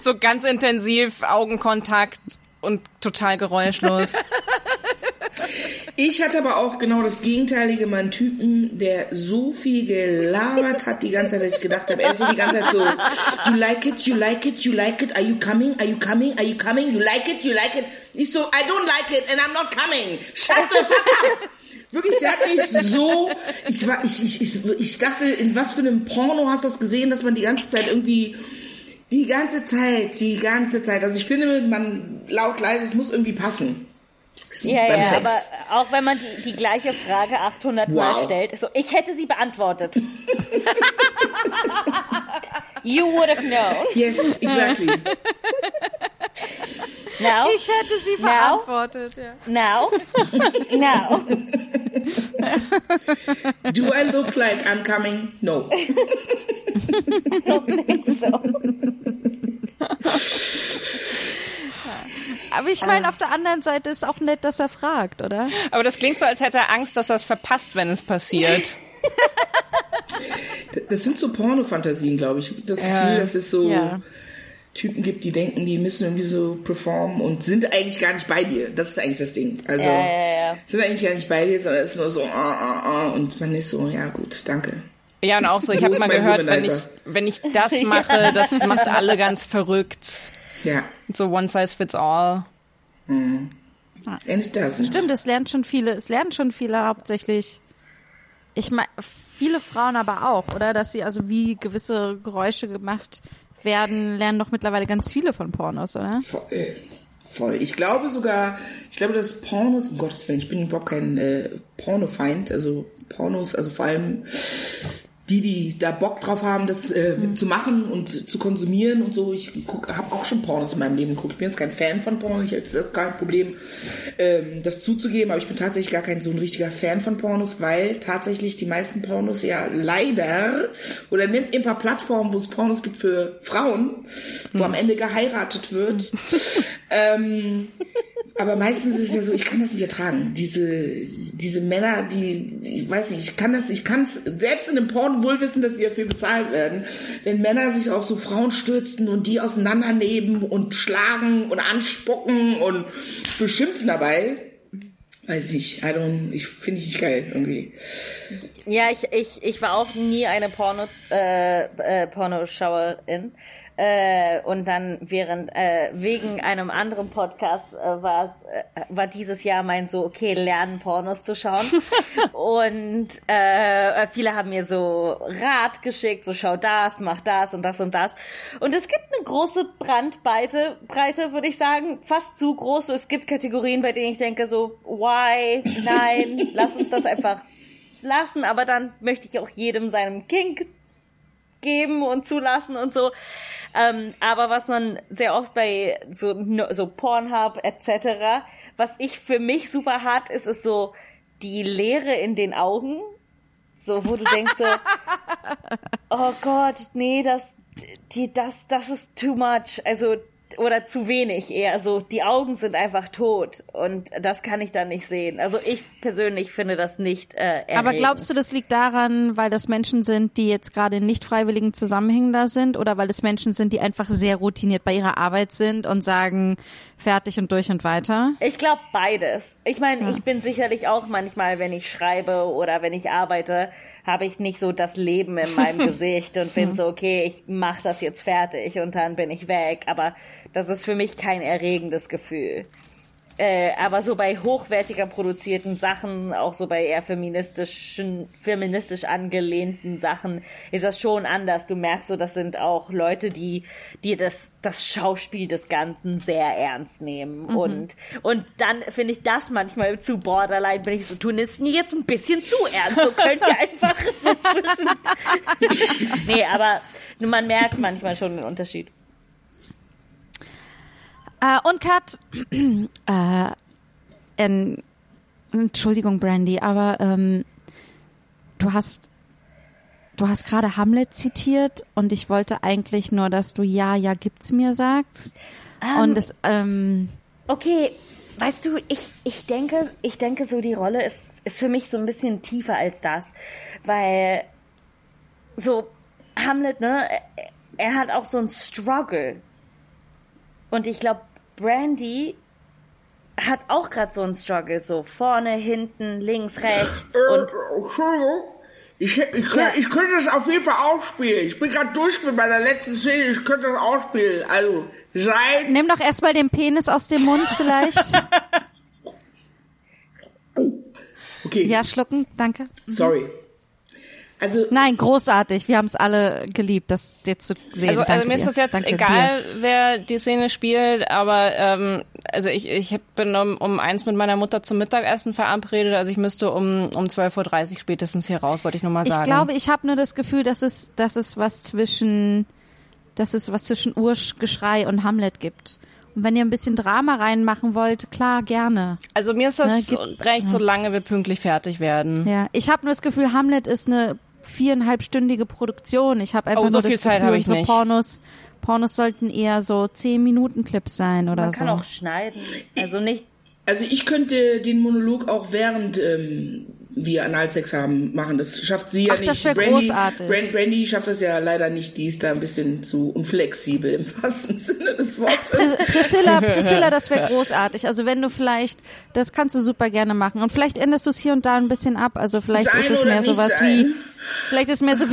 so ganz intensiv, Augenkontakt und total geräuschlos. Ich hatte aber auch genau das Gegenteilige, mal einen Typen, der so viel gelabert hat die ganze Zeit, dass ich gedacht habe, er ist so die ganze Zeit so, you like it, you like it, you like it, are you coming, are you coming, are you coming, you like it, you like it. Ich so, I don't like it and I'm not coming. Shut the fuck up. Wirklich, der hat mich so, ich dachte, in was für einem Porno hast du das gesehen, dass man die ganze Zeit irgendwie, die ganze Zeit, also ich finde, man laut, leise, es muss irgendwie passen. Ja, aber auch wenn man die gleiche Frage 800 Mal stellt, ist so, ich hätte sie beantwortet. You would have known. Yes, exactly. Now, ich hätte sie beantwortet, now, ja. Now. Do I look like I'm coming? No. No, nicht so. Aber ich meine, auf der anderen Seite ist auch nett, dass er fragt, oder? Aber das klingt so, als hätte er Angst, dass er es verpasst, wenn es passiert. Das sind so Pornofantasien, glaube ich. Ich habe das Gefühl, dass es so Typen gibt, die denken, die müssen irgendwie so performen und sind eigentlich gar nicht bei dir. Das ist eigentlich das Ding. Also sind eigentlich gar nicht bei dir, sondern es ist nur so und man ist so, ja gut, danke. Ja, und auch so, ich habe mal gehört, wenn ich das mache, das macht alle ganz verrückt. Ja. So one size fits all. Mhm. Stimmt, es lernen schon viele hauptsächlich. Ich meine, viele Frauen aber auch, oder? Dass sie also wie gewisse Geräusche gemacht werden, lernen doch mittlerweile ganz viele von Pornos, oder? Voll. Ich glaube, dass Pornos, um Gottes Willen, ich bin überhaupt kein Pornofeind, also Pornos, also vor allem die da Bock drauf haben, das zu machen und zu konsumieren und so. Ich habe auch schon Pornos in meinem Leben geguckt. Ich bin jetzt kein Fan von Pornos, ich habe jetzt gar kein Problem, das zuzugeben, aber ich bin tatsächlich gar kein so ein richtiger Fan von Pornos, weil tatsächlich die meisten Pornos ja leider, oder nimmt ein paar Plattformen, wo es Pornos gibt für Frauen, wo am Ende geheiratet wird. Aber meistens ist es ja so, ich kann das nicht ertragen. Diese Männer, die, ich weiß nicht, ich kann es selbst in einem Porno wohl wissen, dass sie dafür bezahlt werden. Wenn Männer sich auf so Frauen stürzen und die auseinandernehmen und schlagen und anspucken und beschimpfen dabei, weiß ich, ich finde ich nicht geil irgendwie. Ja, ich war auch nie eine Pornoschauerin. Und dann wegen einem anderen Podcast war dieses Jahr mein so, okay, lernen Pornos zu schauen. Und viele haben mir so Rat geschickt, so schau das, mach das und das und das. Und es gibt eine große Bandbreite, würde ich sagen, fast zu groß. Es gibt Kategorien, bei denen ich denke so, why, nein, lass uns das einfach lassen. Aber dann möchte ich auch jedem seinem Kink geben und zulassen und so. Aber was man sehr oft bei so Pornhub etc., was ich für mich super hart ist, ist so die Leere in den Augen. So, wo du denkst so, oh Gott, nee, das ist too much. Also, oder zu wenig eher. So, die Augen sind einfach tot und das kann ich dann nicht sehen. Also ich persönlich finde das nicht erregend. Aber glaubst du, das liegt daran, weil das Menschen sind, die jetzt gerade in nicht freiwilligen Zusammenhängen da sind, oder weil es Menschen sind, die einfach sehr routiniert bei ihrer Arbeit sind und sagen, fertig und durch und weiter? Ich glaube beides. Ich meine, ich bin sicherlich auch manchmal, wenn ich schreibe oder wenn ich arbeite, habe ich nicht so das Leben in meinem Gesicht und bin so, okay, ich mache das jetzt fertig und dann bin ich weg. Aber das ist für mich kein erregendes Gefühl. Aber so bei hochwertiger produzierten Sachen, auch so bei eher feministisch angelehnten Sachen, ist das schon anders. Du merkst so, das sind auch Leute, die das Schauspiel des Ganzen sehr ernst nehmen. Mhm. Und dann finde ich das manchmal zu borderline, wenn ich so tun, ist mir jetzt ein bisschen zu ernst. So könnt ihr einfach so zwischen... Nee, aber man merkt manchmal schon den Unterschied. Und Kat, Entschuldigung Brandy, aber du hast gerade Hamlet zitiert und ich wollte eigentlich nur, dass du ja gibt's mir sagst. Und es okay, weißt du, ich denke so, die Rolle ist für mich so ein bisschen tiefer als das, weil so Hamlet, ne, er hat auch so einen Struggle. Und ich glaube, Brandy hat auch gerade so einen Struggle, so vorne, hinten, links, rechts und... Entschuldigung, ich könnte das auf jeden Fall auch spielen. Ich bin gerade durch mit meiner letzten Szene, ich könnte das auch spielen. Also, nimm doch erstmal den Penis aus dem Mund vielleicht. Okay. Ja, schlucken, danke. Mhm. Sorry. Also, nein, großartig. Wir haben es alle geliebt, das dir zu sehen. Also mir ist das jetzt egal, wer die Szene spielt, aber ich bin um 1 mit meiner Mutter zum Mittagessen verabredet, also ich müsste um 12.30 Uhr spätestens hier raus, wollte ich nur mal sagen. Ich glaube, ich habe nur das Gefühl, dass es was zwischen Urschgeschrei und Hamlet gibt. Und wenn ihr ein bisschen Drama reinmachen wollt, klar, gerne. Also mir ist das recht, solange wir pünktlich fertig werden. Ja, ich habe nur das Gefühl, Hamlet ist eine 4,5-stündige Produktion. Ich habe einfach so das Gefühl, unsere Pornos sollten eher so 10-Minuten-Clips sein oder so. Man kann auch schneiden. Also ich könnte den Monolog auch während wir Analsex haben machen. Das schafft sie ja nicht. Das wäre großartig. Brandy schafft das ja leider nicht. Die ist da ein bisschen zu unflexibel im wahrsten Sinne des Wortes. Priscilla, das wäre großartig. Also wenn du vielleicht, das kannst du super gerne machen. Und vielleicht änderst du es hier und da ein bisschen ab. Also vielleicht ist es mehr sowas wie,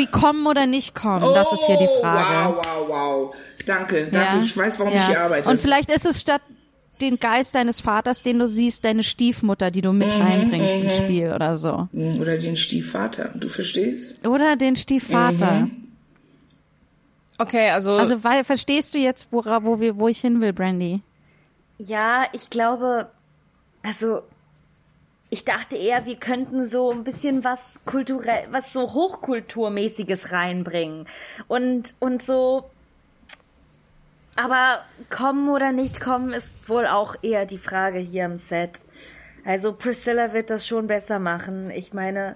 kommen oder nicht kommen. Oh, das ist hier die Frage. Wow. Danke. Ja. Ich weiß, warum ich hier arbeite. Und vielleicht ist es statt den Geist deines Vaters, den du siehst, deine Stiefmutter, die du mit reinbringst ins Spiel oder so. Oder den Stiefvater, du verstehst? Oder den Stiefvater. Okay, also verstehst du jetzt, wo ich hin will, Brandy? Ja, ich glaube, ich dachte eher, wir könnten so ein bisschen was kulturell, was so Hochkulturmäßiges reinbringen. Und so... Aber kommen oder nicht kommen ist wohl auch eher die Frage hier im Set. Also Priscilla wird das schon besser machen. Ich meine,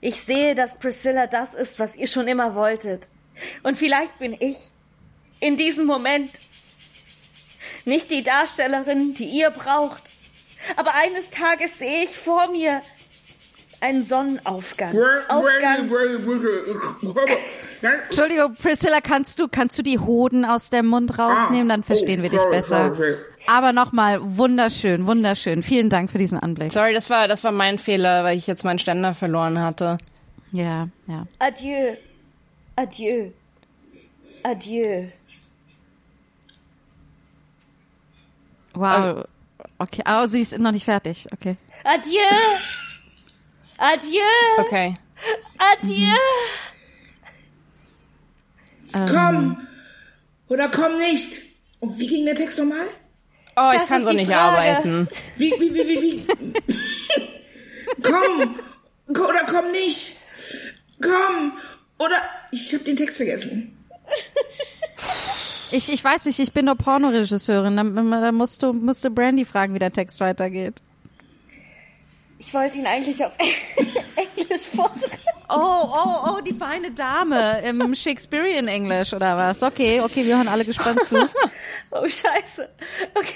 ich sehe, dass Priscilla das ist, was ihr schon immer wolltet. Und vielleicht bin ich in diesem Moment nicht die Darstellerin, die ihr braucht. Aber eines Tages sehe ich vor mir einen Sonnenaufgang. Entschuldigung, Priscilla, kannst du die Hoden aus dem Mund rausnehmen? Dann verstehen wir dich besser. Aber nochmal, wunderschön, wunderschön. Vielen Dank für diesen Anblick. Sorry, das war mein Fehler, weil ich jetzt meinen Ständer verloren hatte. Ja. Adieu. Adieu. Adieu. Wow. Okay, sie ist noch nicht fertig. Okay. Adieu. Adieu. Okay. Adieu. Komm oder komm nicht. Und wie ging der Text nochmal? Oh, ich kann so nicht arbeiten. Wie? Komm oder komm nicht. Komm oder... Ich habe den Text vergessen. Ich weiß nicht, ich bin nur Pornoregisseurin. Da musst du Brandy fragen, wie der Text weitergeht. Ich wollte ihn eigentlich auf Englisch vortragen. Oh, die feine Dame im Shakespearean Englisch oder was? Okay, wir hören alle gespannt zu. Oh, scheiße. Okay.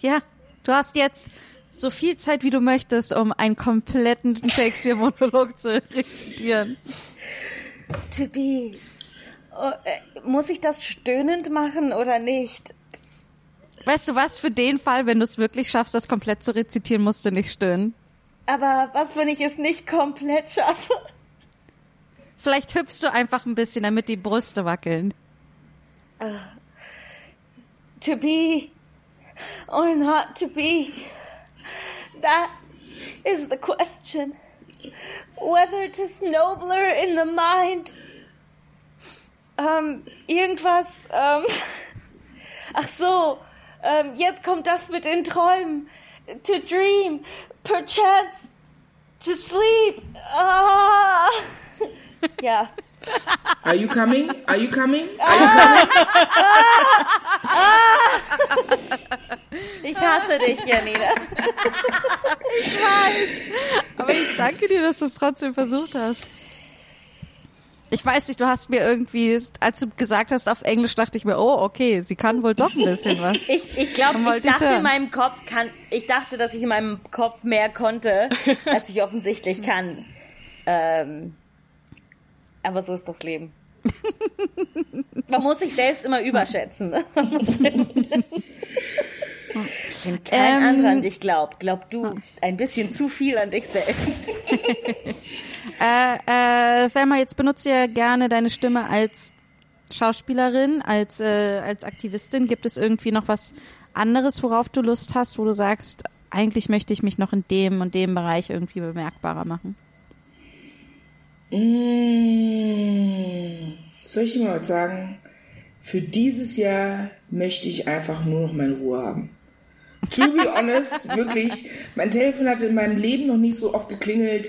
Ja, du hast jetzt so viel Zeit, wie du möchtest, um einen kompletten Shakespeare-Monolog zu rezitieren. To be. Oh, muss ich das stöhnend machen oder nicht? Weißt du was, für den Fall, wenn du es wirklich schaffst, das komplett zu rezitieren, musst du nicht stöhnen. Aber was, wenn ich es nicht komplett schaffe? Vielleicht hüpfst du einfach ein bisschen, damit die Brüste wackeln. To be or not to be, that is the question. Whether it is nobler in the mind. Jetzt kommt das mit den Träumen. To dream, perchance, to sleep. Ah. Ja. Are you coming? Ich hasse dich, Janina. Ich weiß. Aber ich danke dir, dass du es trotzdem versucht hast. Ich weiß nicht, du hast mir irgendwie, als du gesagt hast auf Englisch, dachte ich mir, oh, okay, sie kann wohl doch ein bisschen was. Ich glaube, ich dachte, dass ich in meinem Kopf mehr konnte, als ich offensichtlich kann. Aber so ist das Leben. Man muss sich selbst immer überschätzen. Wenn kein anderer an dich glaubt, glaubst du ein bisschen zu viel an dich selbst. Thelma, jetzt benutzt ja gerne deine Stimme als Schauspielerin, als Aktivistin. Gibt es irgendwie noch was anderes, worauf du Lust hast, wo du sagst, eigentlich möchte ich mich noch in dem und dem Bereich irgendwie bemerkbarer machen? Soll ich mal was sagen? Für dieses Jahr möchte ich einfach nur noch meine Ruhe haben. To be honest, wirklich, mein Telefon hat in meinem Leben noch nicht so oft geklingelt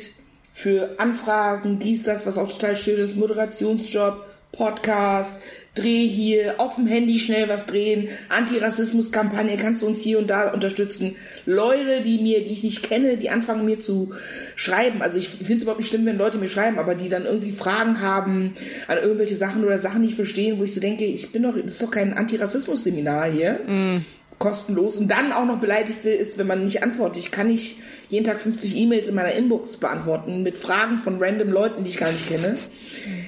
für Anfragen, dies, das, was auch total schön ist, Moderationsjob, Podcast, Dreh hier, auf dem Handy schnell was drehen, Antirassismuskampagne, kannst du uns hier und da unterstützen. Leute, die ich nicht kenne, die anfangen mir zu schreiben. Also ich finde es überhaupt nicht schlimm, wenn Leute mir schreiben, aber die dann irgendwie Fragen haben, an irgendwelche Sachen oder Sachen nicht verstehen, wo ich so denke, das ist doch kein Antirassismus-Seminar hier. Mm. Kostenlos. Und dann auch noch beleidigt ist, wenn man nicht antwortet. Ich kann nicht jeden Tag 50 E-Mails in meiner Inbox beantworten mit Fragen von random Leuten, die ich gar nicht kenne.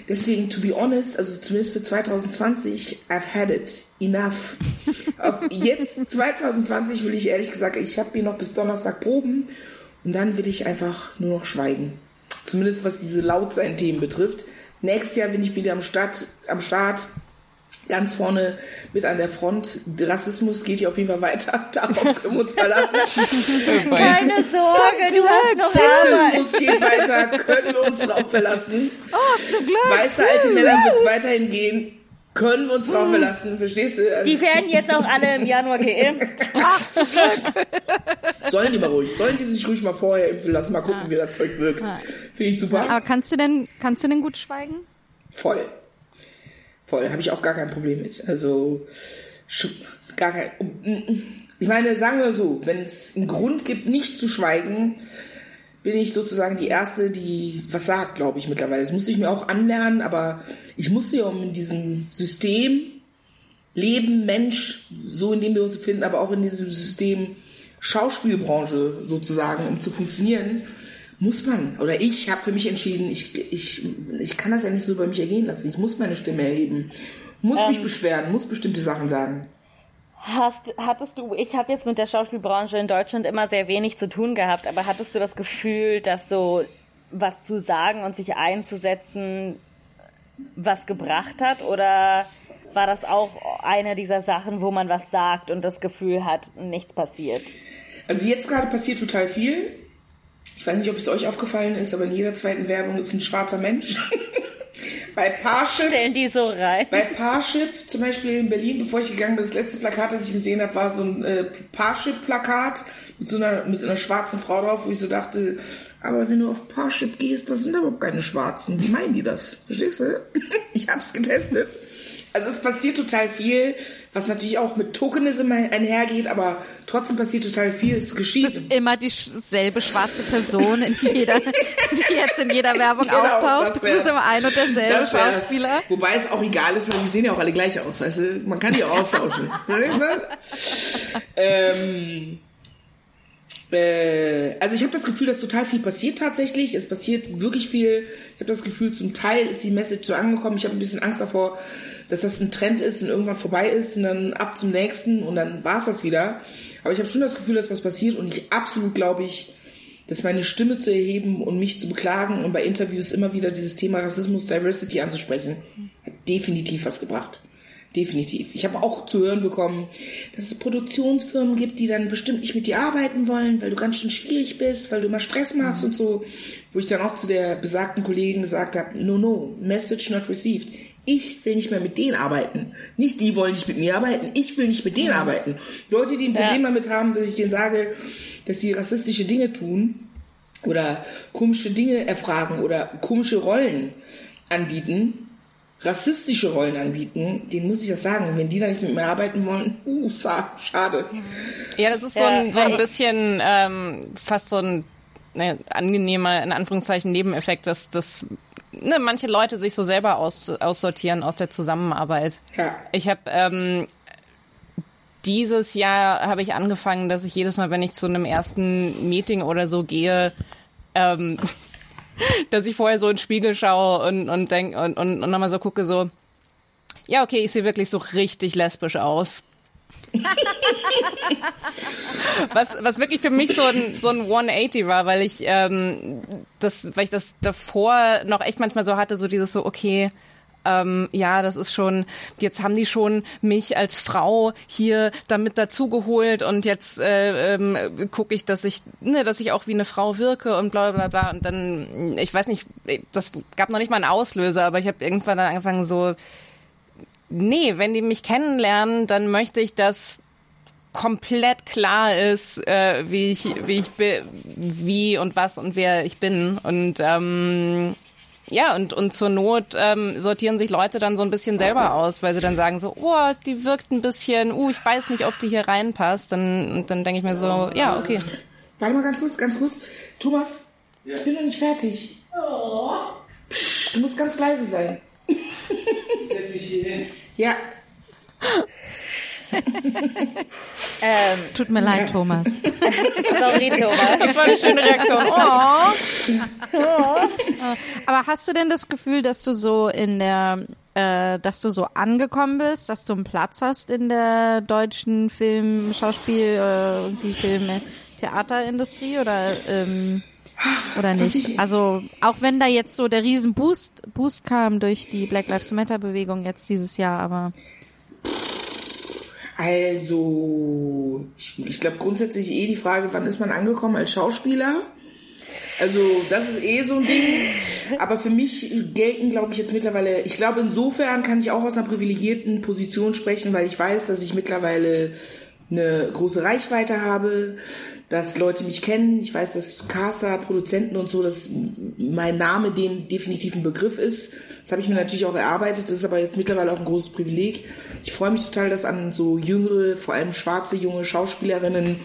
Deswegen, to be honest, also zumindest für 2020, I've had it. Enough. Auf jetzt 2020 will ich ehrlich gesagt, ich habe hier noch bis Donnerstag Proben und dann will ich einfach nur noch schweigen. Zumindest was diese Lautsein-Themen betrifft. Nächstes Jahr bin ich wieder am Start. Ganz vorne mit an der Front. Rassismus geht hier auf jeden Fall weiter. Darauf können wir uns verlassen. Keine Sorge, du hast noch Rassismus geht weiter. Können wir uns drauf verlassen. Oh, zum Glück. Weiße alte Männer wird es weiterhin gehen. Können wir uns drauf verlassen. Verstehst du? Also, die werden jetzt auch alle im Januar geimpft. Ach, zum Glück. Sollen die sich ruhig mal vorher impfen lassen. Mal gucken, wie das Zeug wirkt. Finde ich super. Aber kannst du denn gut schweigen? Voll, habe ich auch gar kein Problem mit. Also, gar kein. Ich meine, sagen wir so, wenn es einen Grund gibt, nicht zu schweigen, bin ich sozusagen die Erste, die was sagt, glaube ich, mittlerweile. Das musste ich mir auch anlernen, aber ich musste ja in diesem System leben, Mensch, so in dem wir uns befinden, aber auch in diesem System Schauspielbranche sozusagen, um zu funktionieren. Muss man, oder ich habe für mich entschieden, ich kann das ja nicht so über mich ergehen lassen. Ich muss meine Stimme erheben, muss mich beschweren, muss bestimmte Sachen sagen. Ich habe jetzt mit der Schauspielbranche in Deutschland immer sehr wenig zu tun gehabt, aber hattest du das Gefühl, dass so was zu sagen und sich einzusetzen was gebracht hat? Oder war das auch eine dieser Sachen, wo man was sagt und das Gefühl hat, nichts passiert? Also jetzt gerade passiert total viel. Ich weiß nicht, ob es euch aufgefallen ist, aber in jeder zweiten Werbung ist ein schwarzer Mensch. Bei Parship. Stellen die so rein. Bei Parship, zum Beispiel in Berlin, bevor ich gegangen bin, das letzte Plakat, das ich gesehen habe, war so ein Parship-Plakat mit einer schwarzen Frau drauf, wo ich so dachte, aber wenn du auf Parship gehst, da sind überhaupt keine Schwarzen. Wie meinen die das? Verstehst du? Ich hab's getestet. Also es passiert total viel, was natürlich auch mit Tokenism einhergeht, aber trotzdem passiert total viel, es geschieht. Es ist immer dieselbe schwarze Person, die jetzt in jeder Werbung auftaucht. Es ist immer ein und derselbe Schauspieler. Das. Wobei es auch egal ist, weil die sehen ja auch alle gleich aus, weißt du? Man kann die auch austauschen. Also ich habe das Gefühl, dass total viel passiert tatsächlich. Es passiert wirklich viel. Ich habe das Gefühl, zum Teil ist die Message so angekommen. Ich habe ein bisschen Angst davor, dass das ein Trend ist und irgendwann vorbei ist und dann ab zum nächsten und dann war es das wieder. Aber ich habe schon das Gefühl, dass was passiert und ich absolut glaube ich, dass meine Stimme zu erheben und mich zu beklagen und bei Interviews immer wieder dieses Thema Rassismus, Diversity anzusprechen, hat definitiv was gebracht. Definitiv. Ich habe auch zu hören bekommen, dass es Produktionsfirmen gibt, die dann bestimmt nicht mit dir arbeiten wollen, weil du ganz schön schwierig bist, weil du immer Stress machst und so. Wo ich dann auch zu der besagten Kollegin gesagt habe, no, message not received. Ich will nicht mehr mit denen arbeiten. Nicht die wollen nicht mit mir arbeiten, ich will nicht mit denen arbeiten. Leute, die ein Problem damit haben, dass ich denen sage, dass sie rassistische Dinge tun oder komische Dinge erfragen oder komische Rollen anbieten, rassistische Rollen anbieten, denen muss ich das sagen. Und wenn die da nicht mit mir arbeiten wollen, schade. Ja, das ist so ein bisschen fast so ein angenehmer, in Anführungszeichen, Nebeneffekt, dass das manche Leute sich so selber aussortieren aus der Zusammenarbeit. Ja. Ich habe dieses Jahr habe ich angefangen, dass ich jedes Mal, wenn ich zu einem ersten Meeting oder so gehe, dass ich vorher so in den Spiegel schaue und denke und nochmal so gucke, so, ja, okay, ich sehe wirklich so richtig lesbisch aus. Was wirklich für mich so ein 180 war, weil ich das davor noch echt manchmal so hatte, so dieses so, okay, ja, das ist schon, jetzt haben die schon mich als Frau hier damit dazugeholt und jetzt gucke ich, dass ich auch wie eine Frau wirke und bla bla bla. Und dann, ich weiß nicht, das gab noch nicht mal einen Auslöser, aber ich habe irgendwann dann angefangen so, nee, wenn die mich kennenlernen, dann möchte ich, dass komplett klar ist, wie und was und wer ich bin. Und ja, und zur Not sortieren sich Leute dann so ein bisschen selber aus, weil sie dann sagen so, oh, die wirkt ein bisschen, ich weiß nicht, ob die hier reinpasst. Und dann denke ich mir so, ja, okay. Warte mal ganz kurz. Thomas, ja. Ich bin noch nicht fertig. Oh. Psst, du musst ganz leise sein. Ich setze mich hier hin. Ja. Tut mir leid, Thomas. Sorry, Thomas. Das war eine schöne Reaktion. Oh. Aber hast du denn das Gefühl, dass du so dass du so angekommen bist, dass du einen Platz hast in der deutschen Film-, Schauspiel-, Theaterindustrie oder nicht? Also auch wenn da jetzt so der riesen Boost kam durch die Black Lives Matter Bewegung jetzt dieses Jahr, aber... Also, ich glaube grundsätzlich die Frage, wann ist man angekommen als Schauspieler? Also, das ist so ein Ding. Aber für mich gelten, glaube ich, jetzt mittlerweile, ich glaube, insofern kann ich auch aus einer privilegierten Position sprechen, weil ich weiß, dass ich mittlerweile eine große Reichweite habe, dass Leute mich kennen. Ich weiß, dass Caster, Produzenten und so, dass mein Name dem definitiv ein Begriff ist. Das habe ich mir natürlich auch erarbeitet. Das ist aber jetzt mittlerweile auch ein großes Privileg. Ich freue mich total, das an so jüngere, vor allem schwarze, junge Schauspielerinnen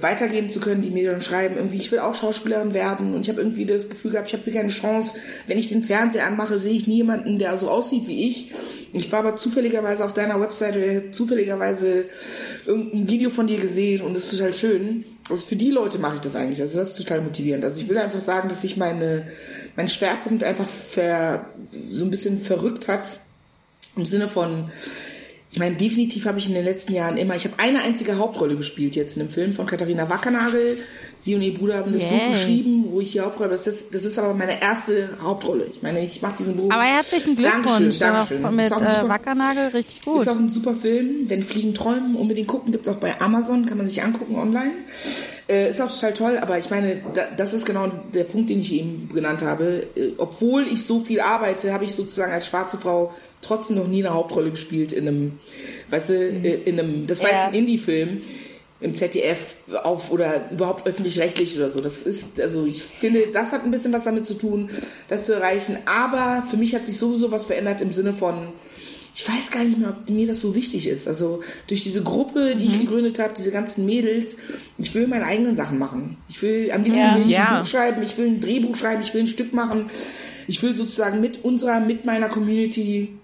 weitergeben zu können, die mir dann schreiben, irgendwie, ich will auch Schauspielerin werden. Und ich habe irgendwie das Gefühl gehabt, ich habe hier keine Chance. Wenn ich den Fernseher anmache, sehe ich nie jemanden, der so aussieht wie ich. Ich war aber zufälligerweise auf deiner Website oder zufälligerweise irgendein Video von dir gesehen und das ist total schön. Also für die Leute mache ich das eigentlich. Also das ist total motivierend. Also ich will einfach sagen, dass sich mein Schwerpunkt einfach so ein bisschen verrückt hat. Im Sinne von, ich meine, definitiv habe ich in den letzten Jahren ich habe eine einzige Hauptrolle gespielt jetzt in dem Film von Katharina Wackernagel. Sie und ihr Bruder haben das Buch geschrieben, wo ich die Hauptrolle, das ist aber meine erste Hauptrolle. Ich meine, ich mache diesen Beruf. Aber herzlichen Glückwunsch. Dankeschön. Mit Wackernagel, richtig gut. Ist auch ein super Film, Wenn Fliegen träumen, unbedingt gucken, gibt's auch bei Amazon, kann man sich angucken online. Ist auch total toll, aber ich meine, das ist genau der Punkt, den ich eben genannt habe. Obwohl ich so viel arbeite, habe ich sozusagen als schwarze Frau trotzdem noch nie eine Hauptrolle gespielt in einem, weißt du, das war jetzt ein Indie-Film, im ZDF oder überhaupt öffentlich-rechtlich oder so. Das ist, also ich finde, das hat ein bisschen was damit zu tun, das zu erreichen. Aber für mich hat sich sowieso was verändert im Sinne von, ich weiß gar nicht mehr, ob mir das so wichtig ist. Also durch diese Gruppe, die ich gegründet habe, diese ganzen Mädels, ich will meine eigenen Sachen machen. Ich will am liebsten ein Buch schreiben, ich will ein Drehbuch schreiben, ich will ein Stück machen. Ich will sozusagen mit meiner Community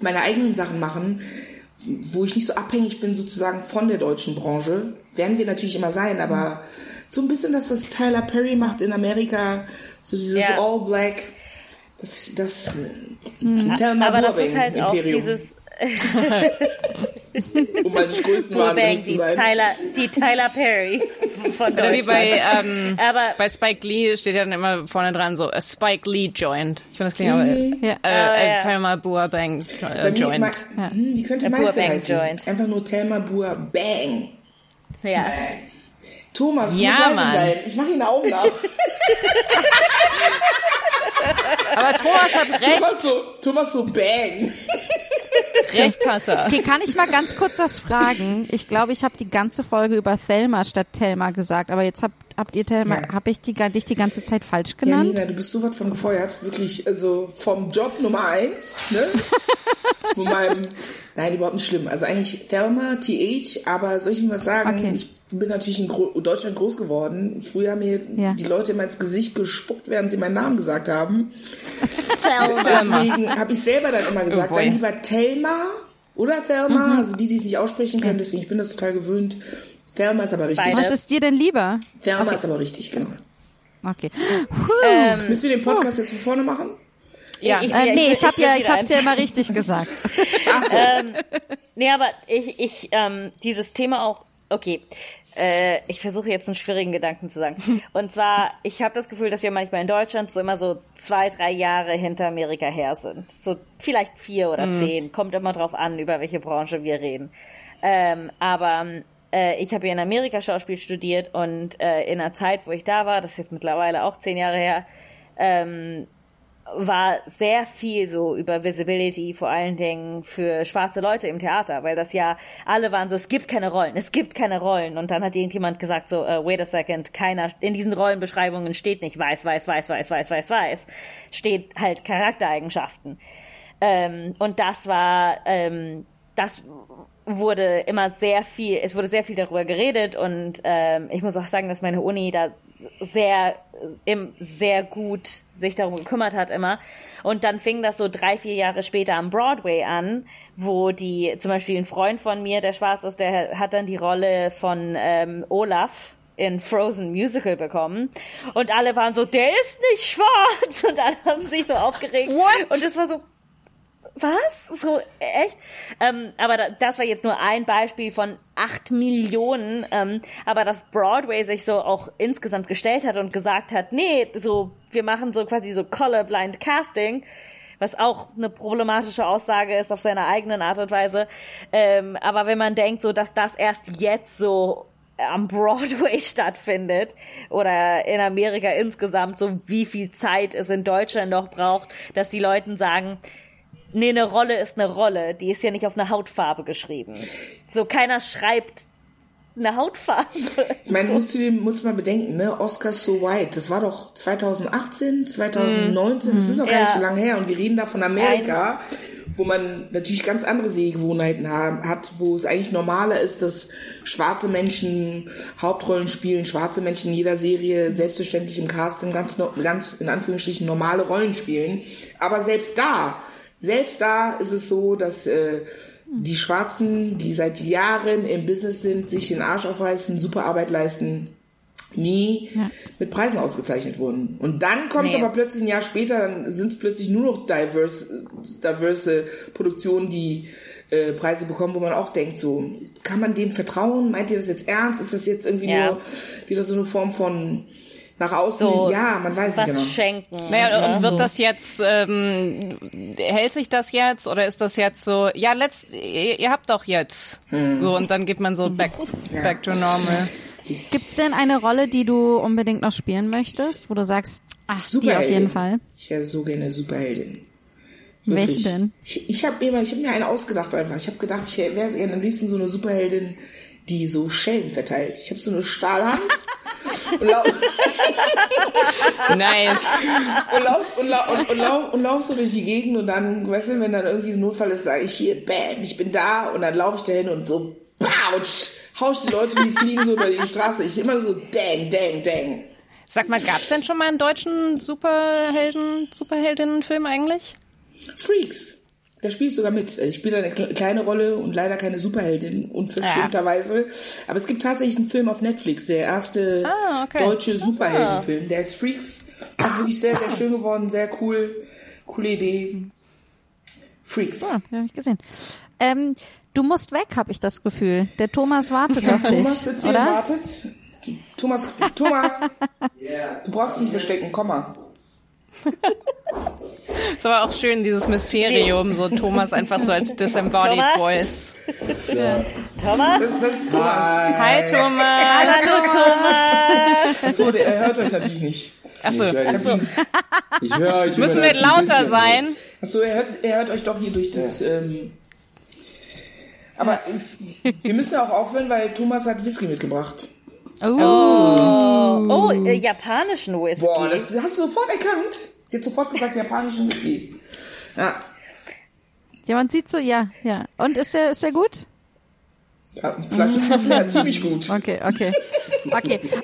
meine eigenen Sachen machen, wo ich nicht so abhängig bin sozusagen von der deutschen Branche. Werden wir natürlich immer sein, aber so ein bisschen das, was Tyler Perry macht in Amerika, so dieses All Black, das Thelma Buabeng, das ist halt Imperium. Auch dieses... um mal nicht größtenwahnsinnig zu sein. Die Tyler Perry von Deutschland. Oder wie bei Spike Lee steht ja dann immer vorne dran so, a Spike Lee joint. Ich finde das klingt Thelma Buabeng joint. Wie könnte man das heißen? Joint. Einfach nur Thelma Buabeng. Ja. Thomas, du musst leise sein. Ich mache hier eine Aufnahme. Aber Thomas hat recht. Thomas so bang. Recht hat er. Okay, kann ich mal ganz kurz was fragen? Ich glaube, ich habe die ganze Folge über Thelma statt Thelma gesagt, aber jetzt habt ihr Thelma, habe ich dich die ganze Zeit falsch genannt? Janina, du bist so was von gefeuert, wirklich, also vom Job Nummer 1, ne? Von meinem, nein, überhaupt nicht schlimm. Also eigentlich Thelma, TH, aber soll ich Ihnen was sagen? Okay. Ich bin natürlich in Deutschland groß geworden. Früher haben mir die Leute immer ins Gesicht gespuckt, während sie meinen Namen gesagt haben. Deswegen habe ich selber dann immer gesagt, dann lieber Thelma oder Thelma, also die es nicht aussprechen können. Deswegen, ich bin das total gewöhnt. Thelma ist aber richtig. Was ist dir denn lieber? Thelma ist aber richtig, genau. Okay. Müssen wir den Podcast jetzt von vorne machen? Ja. Ich hab's ja immer richtig gesagt. Ach so. Nee, aber ich dieses Thema auch, okay, ich versuche jetzt einen schwierigen Gedanken zu sagen. Und zwar, ich habe das Gefühl, dass wir manchmal in Deutschland so immer so 2-3 Jahre hinter Amerika her sind. So vielleicht 4 oder 10. Kommt immer drauf an, über welche Branche wir reden. Aber ich habe hier in Amerika Schauspiel studiert und in einer Zeit, wo ich da war, das ist jetzt mittlerweile auch 10 Jahre her, war sehr viel so über Visibility, vor allen Dingen für schwarze Leute im Theater, weil das ja, alle waren so, es gibt keine Rollen. Und dann hat irgendjemand gesagt so, wait a second, keiner, in diesen Rollenbeschreibungen steht nicht weiß, steht halt Charaktereigenschaften. Und das war, das wurde immer es wurde sehr viel darüber geredet und ich muss auch sagen, dass meine Uni da sehr gut sich darum gekümmert hat immer. Und dann fing das so 3-4 Jahre später am Broadway an, wo die, zum Beispiel ein Freund von mir, der schwarz ist, der hat dann die Rolle von Olaf in Frozen Musical bekommen. Und alle waren so, der ist nicht schwarz! Und alle haben sich so aufgeregt. What? Und es war so, was? So, echt? Aber das war jetzt nur ein Beispiel von 8 Millionen, aber dass Broadway sich so auch insgesamt gestellt hat und gesagt hat, nee, so, wir machen so quasi so colorblind Casting, was auch eine problematische Aussage ist auf seiner eigenen Art und Weise, aber wenn man denkt, so, dass das erst jetzt so am Broadway stattfindet oder in Amerika insgesamt, so wie viel Zeit es in Deutschland noch braucht, dass die Leuten sagen, nee, eine Rolle ist eine Rolle. Die ist ja nicht auf eine Hautfarbe geschrieben. So, keiner schreibt eine Hautfarbe. Ich meine, musst du mal bedenken, ne? Oscars So White, das war doch 2018, 2019, das ist noch gar nicht so lange her. Und wir reden da von Amerika, wo man natürlich ganz andere Sehgewohnheiten hat, wo es eigentlich normaler ist, dass schwarze Menschen Hauptrollen spielen, schwarze Menschen in jeder Serie selbstverständlich im Casting ganz in Anführungsstrichen normale Rollen spielen. Aber selbst da ist es so, dass die Schwarzen, die seit Jahren im Business sind, sich den Arsch aufreißen, super Arbeit leisten, nie mit Preisen ausgezeichnet wurden. Und dann kommt es aber plötzlich ein Jahr später, dann sind es plötzlich nur noch diverse Produktionen, die Preise bekommen, wo man auch denkt, so, kann man dem vertrauen? Meint ihr das jetzt ernst? Ist das jetzt irgendwie nur wieder so eine Form von nach außen, so, ja, man weiß nicht genau. Was schenken. Naja, und wird das jetzt, hält sich das jetzt, oder ist das jetzt so, ja, ihr habt doch jetzt. So, und dann geht man so back to normal. Gibt's denn eine Rolle, die du unbedingt noch spielen möchtest, wo du sagst, ach, die auf jeden Fall? Ich wäre so gerne Superheldin. Wirklich. Welche denn? Ich hab mir eine ausgedacht einfach. Ich habe gedacht, ich wäre gerne am liebsten so eine Superheldin, die so Schellen verteilt. Ich habe so eine Stahlhand. Nice. Und lauf so durch die Gegend und dann, weißt du, wenn dann irgendwie ein Notfall ist, sage ich hier, bam, ich bin da und dann laufe ich dahin und so, pouch, hau ich die Leute, die fliegen so über die Straße. Ich immer so, dang, dang, dang. Sag mal, gab's denn schon mal einen deutschen Superheldinnen-Film eigentlich? Freaks. Da spiele ich sogar mit. Ich spiele eine kleine Rolle und leider keine Superheldin, unverschämterweise. Aber es gibt tatsächlich einen Film auf Netflix, der erste deutsche Superheldenfilm. Der ist Freaks. Also wirklich sehr, sehr schön geworden, sehr cool. Coole Idee. Freaks. Ja, den habe ich gesehen. Du musst weg, habe ich das Gefühl. Der Thomas wartet auf dich, Thomas sitzt hier oder? Und wartet. Thomas, du brauchst nicht verstecken, komm mal. Es war auch schön, dieses Mysterium, so Thomas einfach so als disembodied voice. Ja. Thomas? Das ist Thomas. Hi Thomas. Hallo Thomas. So, er hört euch natürlich nicht. Achso. Ich höre euch. Müssen wir lauter sein? Achso, er hört euch doch hier durch das... aber wir müssen auch aufhören, weil Thomas hat Whisky mitgebracht. Japanischen Whisky. Boah, das hast du sofort erkannt. Sie hat sofort gesagt, japanischen Whisky. Ja. Ja, man sieht so, ja. Und ist der gut? Ja, vielleicht ist das ja ziemlich gut. Okay.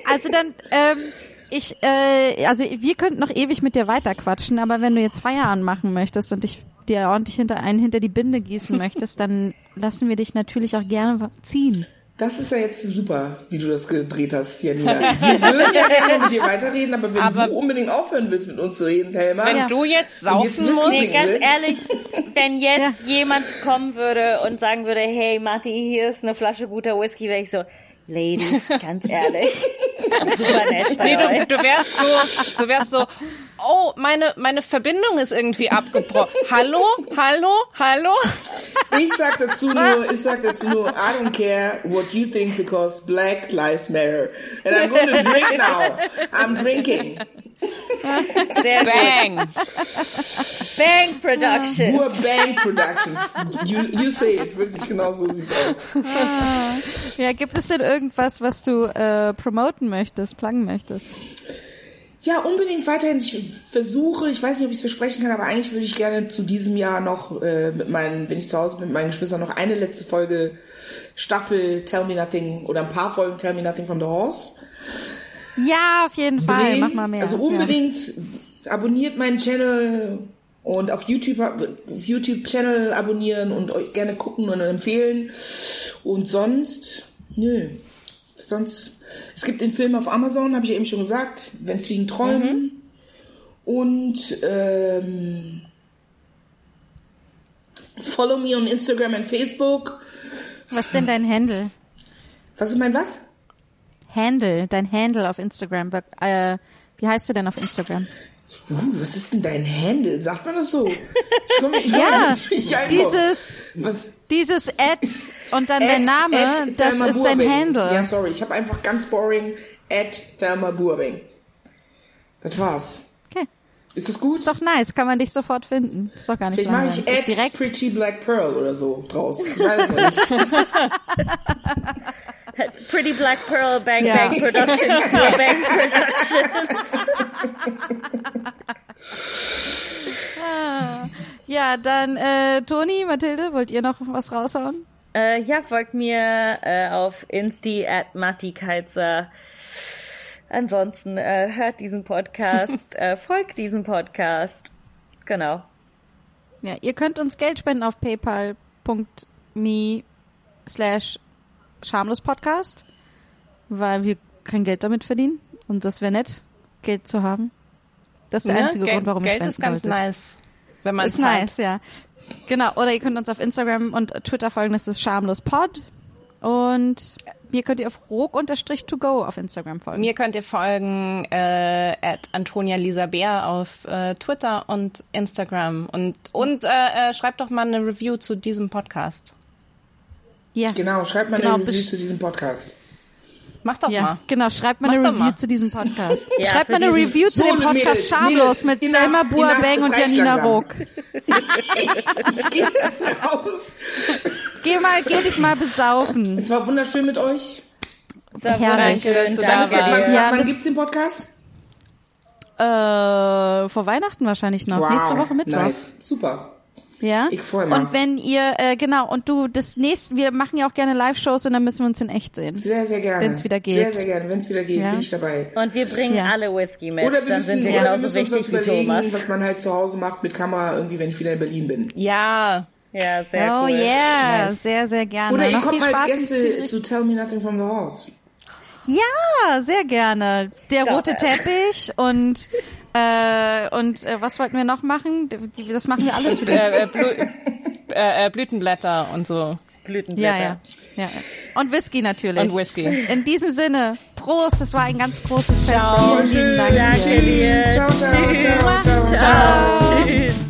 Also dann, wir könnten noch ewig mit dir weiterquatschen, aber wenn du jetzt Feierabend machen möchtest und dich dir ordentlich hinter die Binde gießen möchtest, dann lassen wir dich natürlich auch gerne ziehen. Das ist ja jetzt super, wie du das gedreht hast, Janina. Wir würden ja gerne mit dir weiterreden, aber wenn du unbedingt aufhören willst, mit uns zu reden, Thelma. Wenn du jetzt saufen musst. Nee, ganz ehrlich, wenn jetzt jemand kommen würde und sagen würde, hey, Marti, hier ist eine Flasche guter Whisky, wäre ich so, Ladies, ganz ehrlich, super nett bei euch. Du wärst so, oh, meine Verbindung ist irgendwie abgebrochen. Hallo? Ich sag dazu nur, I don't care what you think, because Black Lives Matter. And I'm gonna drink now. I'm drinking. Sehr bang. Good. Bang Productions. Nur Bang Productions. You say it. Wirklich, genau so sieht's aus. Ja, gibt es denn irgendwas, was du promoten möchtest, planen möchtest? Ja, unbedingt weiterhin. Ich weiß nicht, ob ich es versprechen kann, aber eigentlich würde ich gerne zu diesem Jahr noch wenn ich zu Hause bin, mit meinen Geschwistern noch eine letzte Folge Staffel Tell Me Nothing oder ein paar Folgen Tell Me Nothing from the Horse. Ja, auf jeden Fall. Drehen. Mach mal mehr. Also unbedingt abonniert meinen Channel und auf YouTube Channel abonnieren und euch gerne gucken und empfehlen. Und sonst, es gibt den Film auf Amazon, habe ich ja eben schon gesagt, Wenn Fliegen träumen. Mhm. Und follow me on Instagram und Facebook. Was ist denn dein Handle? Was ist mein was? Handle, dein Handle auf Instagram. Wie heißt du denn auf Instagram? Was ist denn dein Handle? Sagt man das so? Dieses Ad und dann dein Name, das ist dein Handle. Ja, sorry, ich habe einfach ganz boring Thelma Buabeng. Das war's. Okay. Ist das gut? Ist doch nice, kann man dich sofort finden. Ist doch gar nicht lange. Vielleicht mache ich Pretty Black Pearl oder so draus. Ich weiß nicht. Pretty Black Pearl, Bang Bang Productions, Bang Productions. Ja, dann Toni, Mathilde, wollt ihr noch was raushauen? Folgt mir auf Insti @MattiKaiser. Ansonsten hört diesen Podcast, folgt diesem Podcast. Genau. Ja, ihr könnt uns Geld spenden auf paypal.me/schamlospodcast, weil wir kein Geld damit verdienen und das wäre nett, Geld zu haben. Das ist der einzige Grund, warum Geld spenden solltet. Geld ist ganz nice. Wenn man ist hat. Nice, ja. Genau, oder ihr könnt uns auf Instagram und Twitter folgen, das ist schamlospod. Und mir könnt ihr auf rog_to_go auf Instagram folgen. Mir könnt ihr folgen @AntoniaLisaBär auf Twitter und Instagram. Und schreibt doch mal eine Review zu diesem Podcast. Ja. Genau, schreibt mal eine Review zu diesem Podcast. Mach doch mal. Genau, schreibt mal eine Review zu diesem Podcast. Schreibt mal eine Review zu dem Podcast Schamlos mit Thelma Buabeng und Janina Rog. Ich gehe erst mal raus. Geh dich mal besaufen. Es war wunderschön mit euch. Es war herrlich. Danke, dass du da warst. Wann gibt's den Podcast? Vor Weihnachten wahrscheinlich noch. Wow. Nächste Woche Mittwoch. Nice, super. Ja. Ich freue mich. Und wenn ihr, wir machen ja auch gerne Live-Shows und dann müssen wir uns in echt sehen. Sehr, sehr gerne. Wenn es wieder geht. Sehr, sehr gerne. Wenn es wieder geht, bin ich dabei. Und wir bringen alle Whisky mit. Oder wir dann sind wir genauso wichtig wie Thomas. Was man halt zu Hause macht mit Kamera, irgendwie, wenn ich wieder in Berlin bin. Ja. Ja, sehr cool. Oh yeah, nice. Sehr, sehr gerne. Oder ihr kommt als Gäste zu Tell Me Nothing from the Horse. Ja, sehr gerne. Der rote Teppich und... was wollten wir noch machen? Das machen wir alles wieder. Blütenblätter und so. Blütenblätter. Ja. Und Whisky natürlich. In diesem Sinne, Prost, es war ein ganz großes Fest. Ciao. Vielen lieben Dank. Danke dir. Ciao, ciao, ciao, ciao, ciao. Ciao. Tschüss.